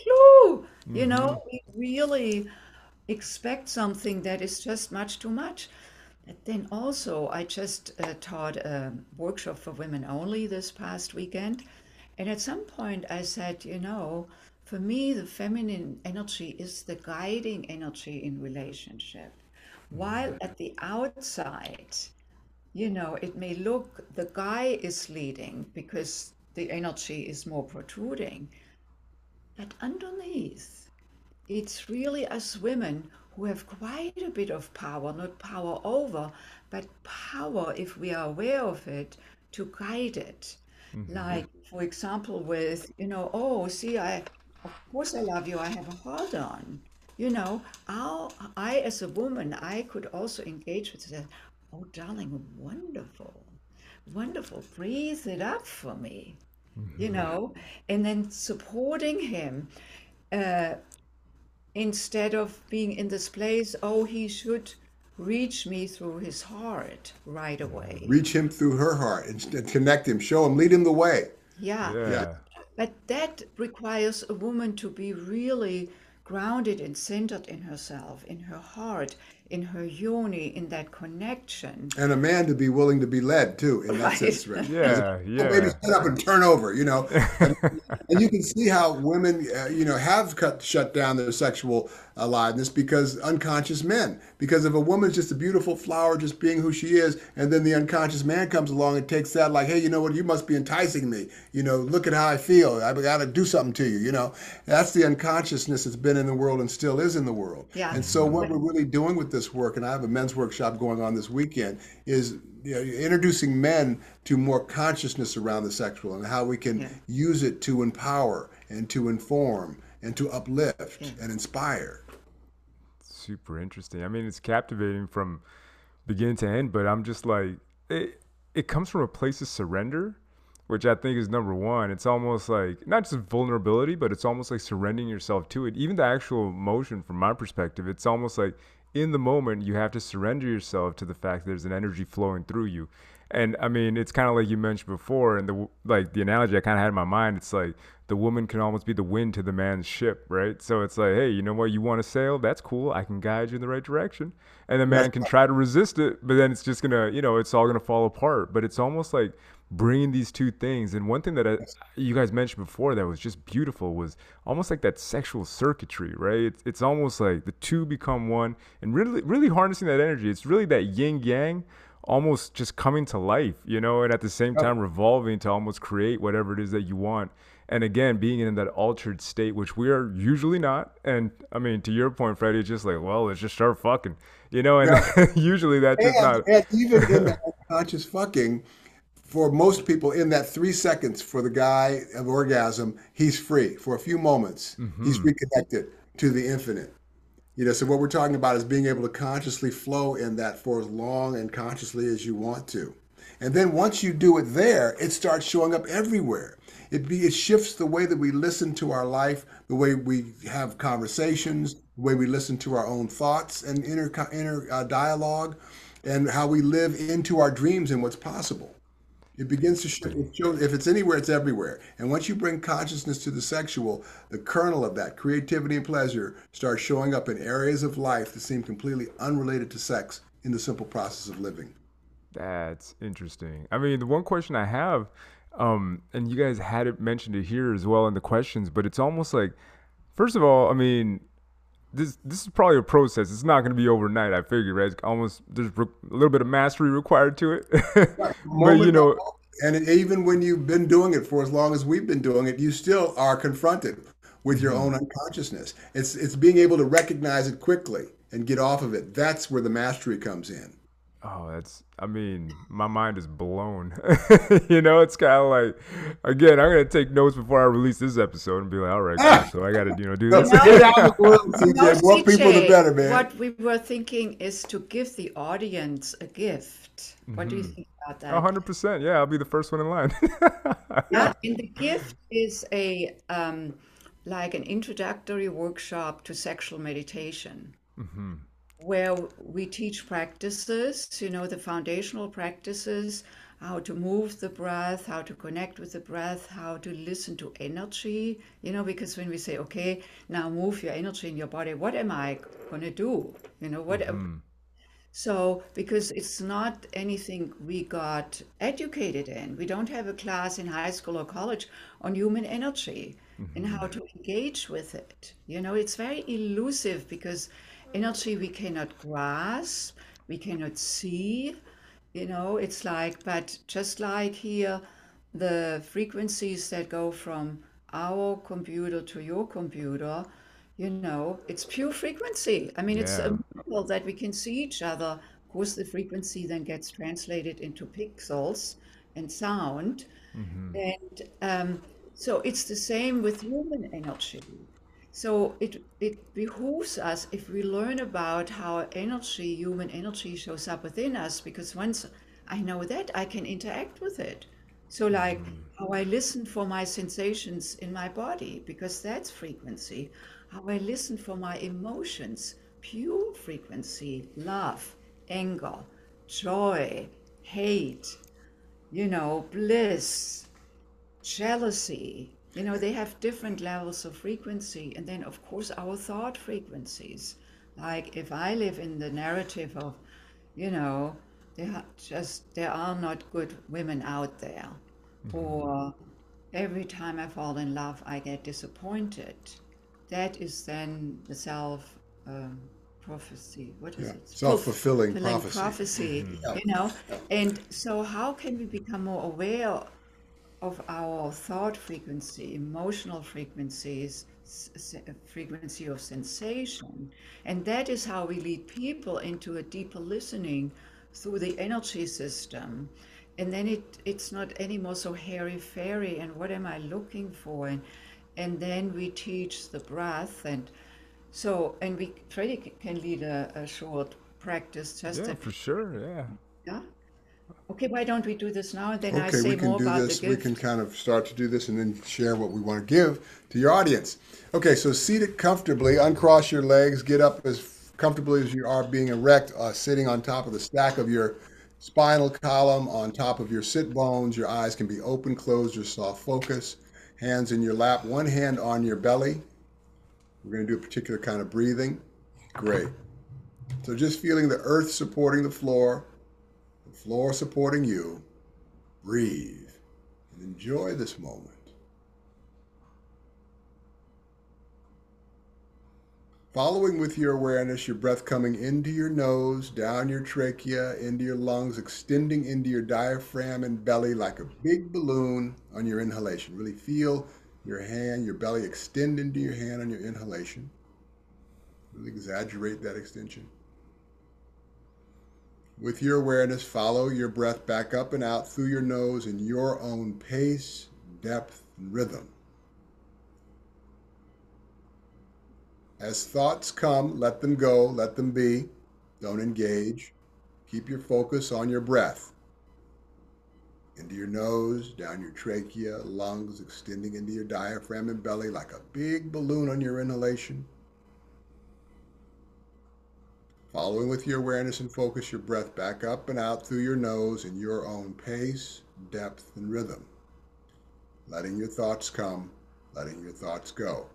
clue. You know, we really expect something that is just much too much. But then also, I just taught a workshop for women only this past weekend. And at some point I said, you know, for me, the feminine energy is the guiding energy in relationship. While at the outside, you know, it may look the guy is leading because the energy is more protruding, but underneath, it's really us women who have quite a bit of power, not power over, but power, if we are aware of it, to guide it. Mm-hmm. Like, for example, with, you know, oh, see, of course I love you, I have a heart on. You know, I as a woman, I could also engage with that. Oh, darling, wonderful, wonderful, breathe it up for me, mm-hmm. you know, and then supporting him instead of being in this place, oh, he should reach me through his heart right away. Reach him through her heart and connect him, show him, lead him the way. Yeah. Yeah. Yeah. But that requires a woman to be really grounded and centered in herself, in her heart, in her yoni, in that connection. And a man to be willing to be led too, in that sense, right? Yeah, yeah. Maybe shut up and turn over, you know. And you can see how women, you know, have shut down their sexual aliveness because unconscious men. Because if a woman's just a beautiful flower, just being who she is, and then the unconscious man comes along and takes that like, hey, you know what, you must be enticing me. You know, look at how I feel. I got to do something to you, you know. That's the unconsciousness that's been in the world and still is in the world. Yeah. And so what we're really doing with this work, and I have a men's workshop going on this weekend, is, you know, introducing men to more consciousness around the sexual and how we can yeah. use it to empower and to inform and to uplift yeah. and inspire. Super interesting. I mean, it's captivating from beginning to end, but I'm just like, it comes from a place of surrender, which I think is number one. It's almost like, not just vulnerability, but it's almost like surrendering yourself to it. Even the actual emotion, from my perspective, it's almost like in the moment, you have to surrender yourself to the fact that there's an energy flowing through you. And I mean, it's kind of like you mentioned before, and the analogy I kind of had in my mind, it's like the woman can almost be the wind to the man's ship, right? So it's like, hey, you know what, you want to sail? That's cool. I can guide you in the right direction. And the man can try to resist it, but then it's just going to, you know, it's all going to fall apart. But it's almost like bringing these two things. And one thing that you guys mentioned before that was just beautiful was almost like that sexual circuitry, right? It's almost like the two become one, and really, really harnessing that energy. It's really that yin yang almost just coming to life, you know, and at the same time revolving to almost create whatever it is that you want. And again, being in that altered state, which we are usually not. And I mean, to your point, Freddy, it's just like, well, let's just start fucking, you know, and usually that's just not. And even in that conscious fucking, for most people, in that 3 seconds for the guy of orgasm, he's free for a few moments. Mm-hmm. He's reconnected to the infinite. You know, so what we're talking about is being able to consciously flow in that for as long and consciously as you want to. And then once you do it there, it starts showing up everywhere. It shifts the way that we listen to our life, the way we have conversations, the way we listen to our own thoughts and inner dialogue, and how we live into our dreams and what's possible. It begins to show, if it's anywhere, it's everywhere. And once you bring consciousness to the sexual, the kernel of that, creativity and pleasure, starts showing up in areas of life that seem completely unrelated to sex in the simple process of living. That's interesting. I mean, the one question I have, and you guys had it mentioned it here as well in the questions, but it's almost like, first of all, I mean, this is probably a process. It's not going to be overnight, I figure, right? It's almost, there's a little bit of mastery required to it. Right. But, you know, and even when you've been doing it for as long as we've been doing it, you still are confronted with your own unconsciousness. It's being able to recognize it quickly and get off of it. That's where the mastery comes in. Oh, I mean, my mind is blown. You know, it's kind of like, again, I'm going to take notes before I release this episode and be like, all right, cool, so I got to, you know, do this. More people the better, man. What we were thinking is to give the audience a gift. Mm-hmm. What do you think about that? 100%. Yeah, I'll be the first one in line. Yeah, and the gift is like an introductory workshop to sexual meditation. Mm-hmm. Where we teach practices, you know, the foundational practices, how to move the breath, how to connect with the breath, how to listen to energy, you know, because when we say, okay, now move your energy in your body, what am I going to do? You know, what? So, because it's not anything we got educated in. We don't have a class in high school or college on human energy and how to engage with it. You know, it's very elusive because energy we cannot grasp, we cannot see, You know, it's like, but just like here, the frequencies that go from our computer to your computer, you know, it's pure frequency. I mean, yeah. It's a miracle that we can see each other. Of course, the frequency then gets translated into pixels and sound. Mm-hmm. And so it's the same with human energy. So it behooves us if we learn about how energy, human energy, shows up within us, because once I know that, I can interact with it. So like how I listen for my sensations in my body, because that's frequency. How I listen for my emotions, pure frequency, love, anger, joy, hate, you know, bliss, jealousy. You know, they have different levels of frequency. And then, of course, our thought frequencies. Like if I live in the narrative of, you know, there are not good women out there, mm-hmm. or every time I fall in love, I get disappointed. That is then the self prophecy. What is it? Self-fulfilling prophecy. Mm-hmm. You know, and so how can we become more aware of our thought frequency, emotional frequencies, frequency of sensation? And that is how we lead people into a deeper listening through the energy system. And then it's not anymore so hairy-fairy and what am I looking for? And then we teach the breath. And so, and we, Freddy can lead a short practice. Just yeah, for sure, yeah. Yeah? Okay, why don't we do this now, and then okay, I say more about the gift. We can kind of start to do this and then share what we want to give to your audience. Okay, so seated comfortably, uncross your legs, get up as comfortably as you are being erect, sitting on top of the stack of your spinal column, on top of your sit bones. Your eyes can be open, closed, or soft focus. Hands in your lap, one hand on your belly. We're going to do a particular kind of breathing. Great. So just feeling the earth supporting the floor supporting you. Breathe and enjoy this moment. Following with your awareness, your breath coming into your nose, down your trachea, into your lungs, extending into your diaphragm and belly like a big balloon on your inhalation. Really feel your hand, your belly extend into your hand on your inhalation. Really exaggerate that extension. With your awareness, follow your breath back up and out through your nose in your own pace, depth, and rhythm. As thoughts come, let them go, let them be. Don't engage. Keep your focus on your breath. Into your nose, down your trachea, lungs, extending into your diaphragm and belly like a big balloon on your inhalation. Following with your awareness and focus your breath back up and out through your nose in your own pace, depth, and rhythm. Letting your thoughts come, letting your thoughts go.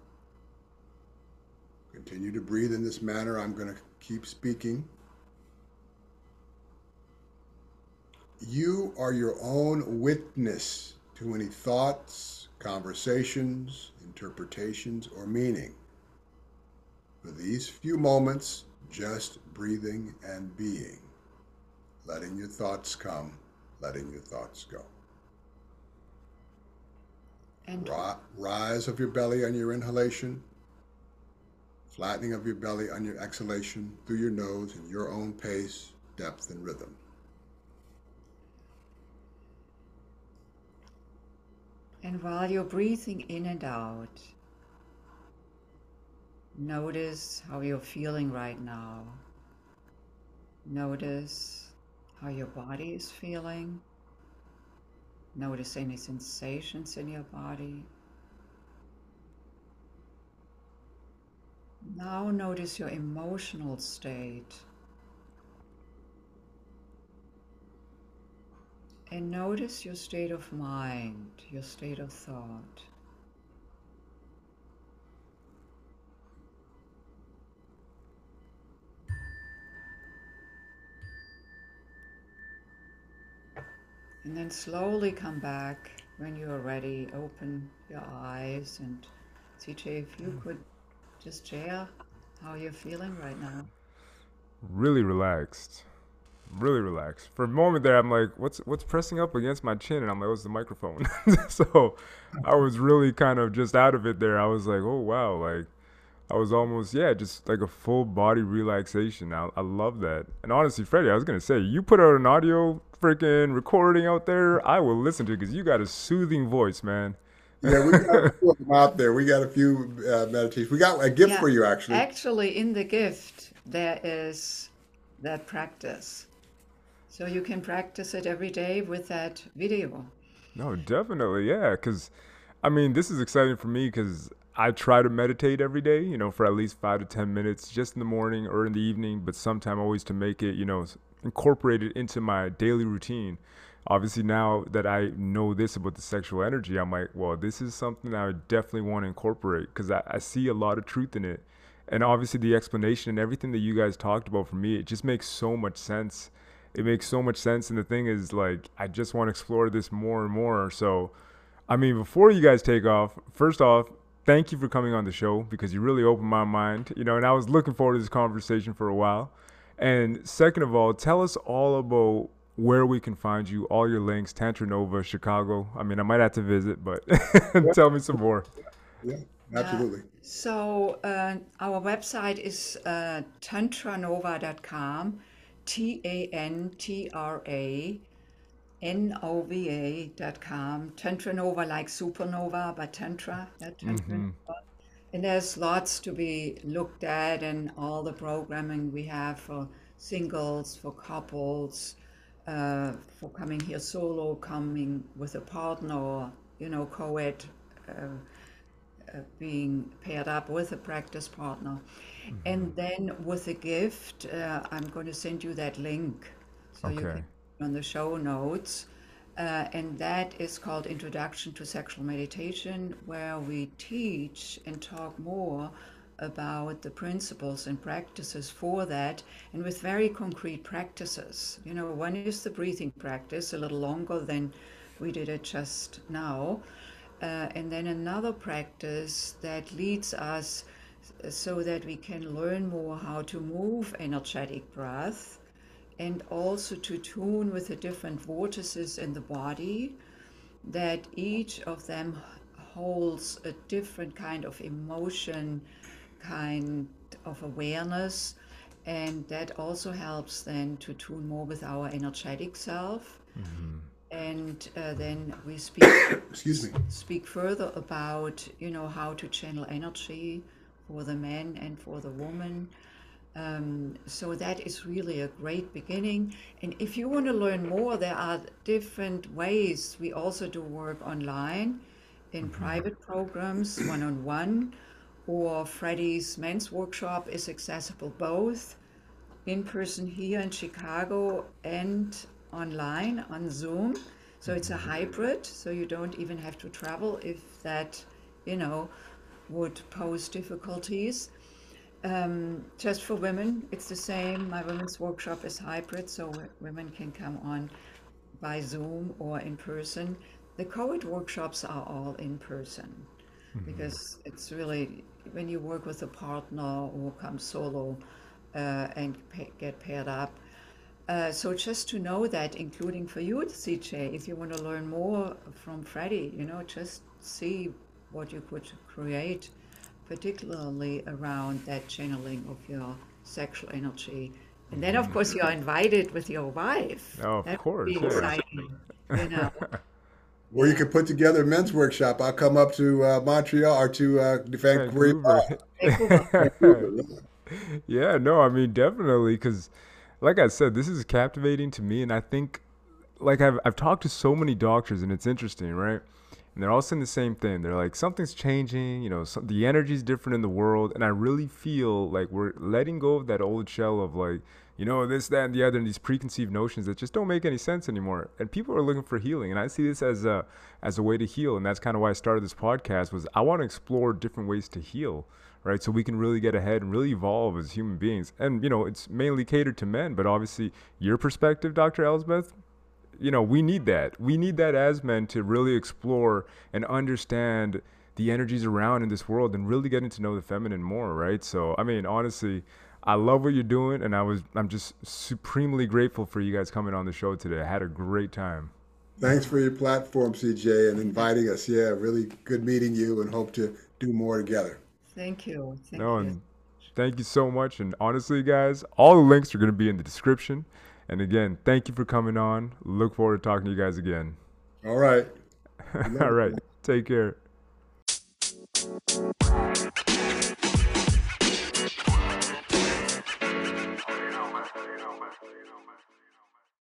Continue to breathe in this manner. I'm going to keep speaking. You are your own witness to any thoughts, conversations, interpretations, or meaning. For these few moments, just breathing and being, letting your thoughts come, letting your thoughts go. And rise of your belly on your inhalation, flattening of your belly on your exhalation through your nose in your own pace, depth, and rhythm. And while you're breathing in and out, notice how you're feeling right now. Notice how your body is feeling. Notice any sensations in your body. Now notice your emotional state. And notice your state of mind, your state of thought. And then slowly come back when you are ready. Open your eyes. And CJ, if you could just share how you're feeling right now. Really relaxed. really relaxed. For a moment there, I'm like, what's pressing up against my chin? And I'm like, what's the microphone? So I was really kind of just out of it there. I was like, oh, wow. Like, I was almost, yeah, just like a full body relaxation. I love that. And honestly, Freddie, I was going to say, you put out an audio freaking recording out there, I will listen to it because you got a soothing voice, man. Yeah, we got a few of them out there. We got a few meditations. We got a gift for you, actually. Actually, in the gift, there is that practice. So you can practice it every day with that video. No, definitely, yeah. Because, I mean, this is exciting for me because I try to meditate every day, you know, for at least 5 to 10 minutes, just in the morning or in the evening, but sometime always to make it, you know, incorporated into my daily routine. Obviously, now that I know this about the sexual energy, I'm like, well, this is something I would definitely want to incorporate because I see a lot of truth in it. And obviously, the explanation and everything that you guys talked about, for me, it just makes so much sense. It makes so much sense. And the thing is, like, I just want to explore this more and more. So, I mean, before you guys take off, first off, thank you for coming on the show because you really opened my mind, you know, and I was looking forward to this conversation for a while. And second of all, tell us all about where we can find you, all your links, TantraNova, Chicago. I mean, I might have to visit, but tell me some more. Yeah, absolutely. So our website is TantraNova.com, TantraNova.com, TantraNova like supernova, but Tantra, TantraNova. Mm-hmm. And there's lots to be looked at and all the programming we have for singles, for couples, for coming here solo, coming with a partner, you know, co-ed, being paired up with a practice partner. Mm-hmm. And then with a gift, I'm going to send you that link. So you can on the show notes. And that is called Introduction to Sexual Meditation, where we teach and talk more about the principles and practices for that, and with very concrete practices. You know, one is the breathing practice, a little longer than we did it just now. And then another practice that leads us so that we can learn more how to move energetic breath, and also to tune with the different vortices in the body, that each of them holds a different kind of emotion, kind of awareness, and that also helps then to tune more with our energetic self. Mm-hmm. And then we speak speak further about, you know, how to channel energy for the man and for the woman. So that is really a great beginning. And if you want to learn more, there are different ways. We also do work online in private programs, one-on-one, or Freddy's men's workshop is accessible both in person here in Chicago and online on Zoom. So it's a hybrid, so you don't even have to travel if that, you know, would pose difficulties. Just for women, it's the same. My women's workshop is hybrid, so women can come on by Zoom or in person. The co-ed workshops are all in person, because it's really, when you work with a partner or come solo and get paired up. So just to know that, including for you, CJ, if you want to learn more from Freddy, you know, just see what you could create, particularly around that channeling of your sexual energy. And then, of course, you're invited with your wife. Oh, of course. That would be exciting, you know. Or you could put together a men's workshop. I'll come up to Montreal or to Vancouver. Yeah, no, I mean, definitely, because like I said, this is captivating to me. And I think, like, I've talked to so many doctors, and it's interesting, right? And they're all saying the same thing. They're like, something's changing, you know, the energy's different in the world. And I really feel like we're letting go of that old shell of, like, you know, this, that, and the other, and these preconceived notions that just don't make any sense anymore. And people are looking for healing. And I see this as a way to heal. And that's kind of why I started this podcast, was I want to explore different ways to heal, right? So we can really get ahead and really evolve as human beings. And, you know, it's mainly catered to men, but obviously your perspective, Dr. Elsbeth, you know, we need that. We need that as men to really explore and understand the energies around in this world and really getting to know the feminine more, right? So, I mean, honestly, I love what you're doing, and I'm just supremely grateful for you guys coming on the show today. I had a great time. Thanks for your platform, CJ, and inviting us. Yeah, really good meeting you, and hope to do more together. Thank you. Thank you so much. And honestly, guys, all the links are going to be in the description. And again, thank you for coming on. Look forward to talking to you guys again. All right. All right. Take care.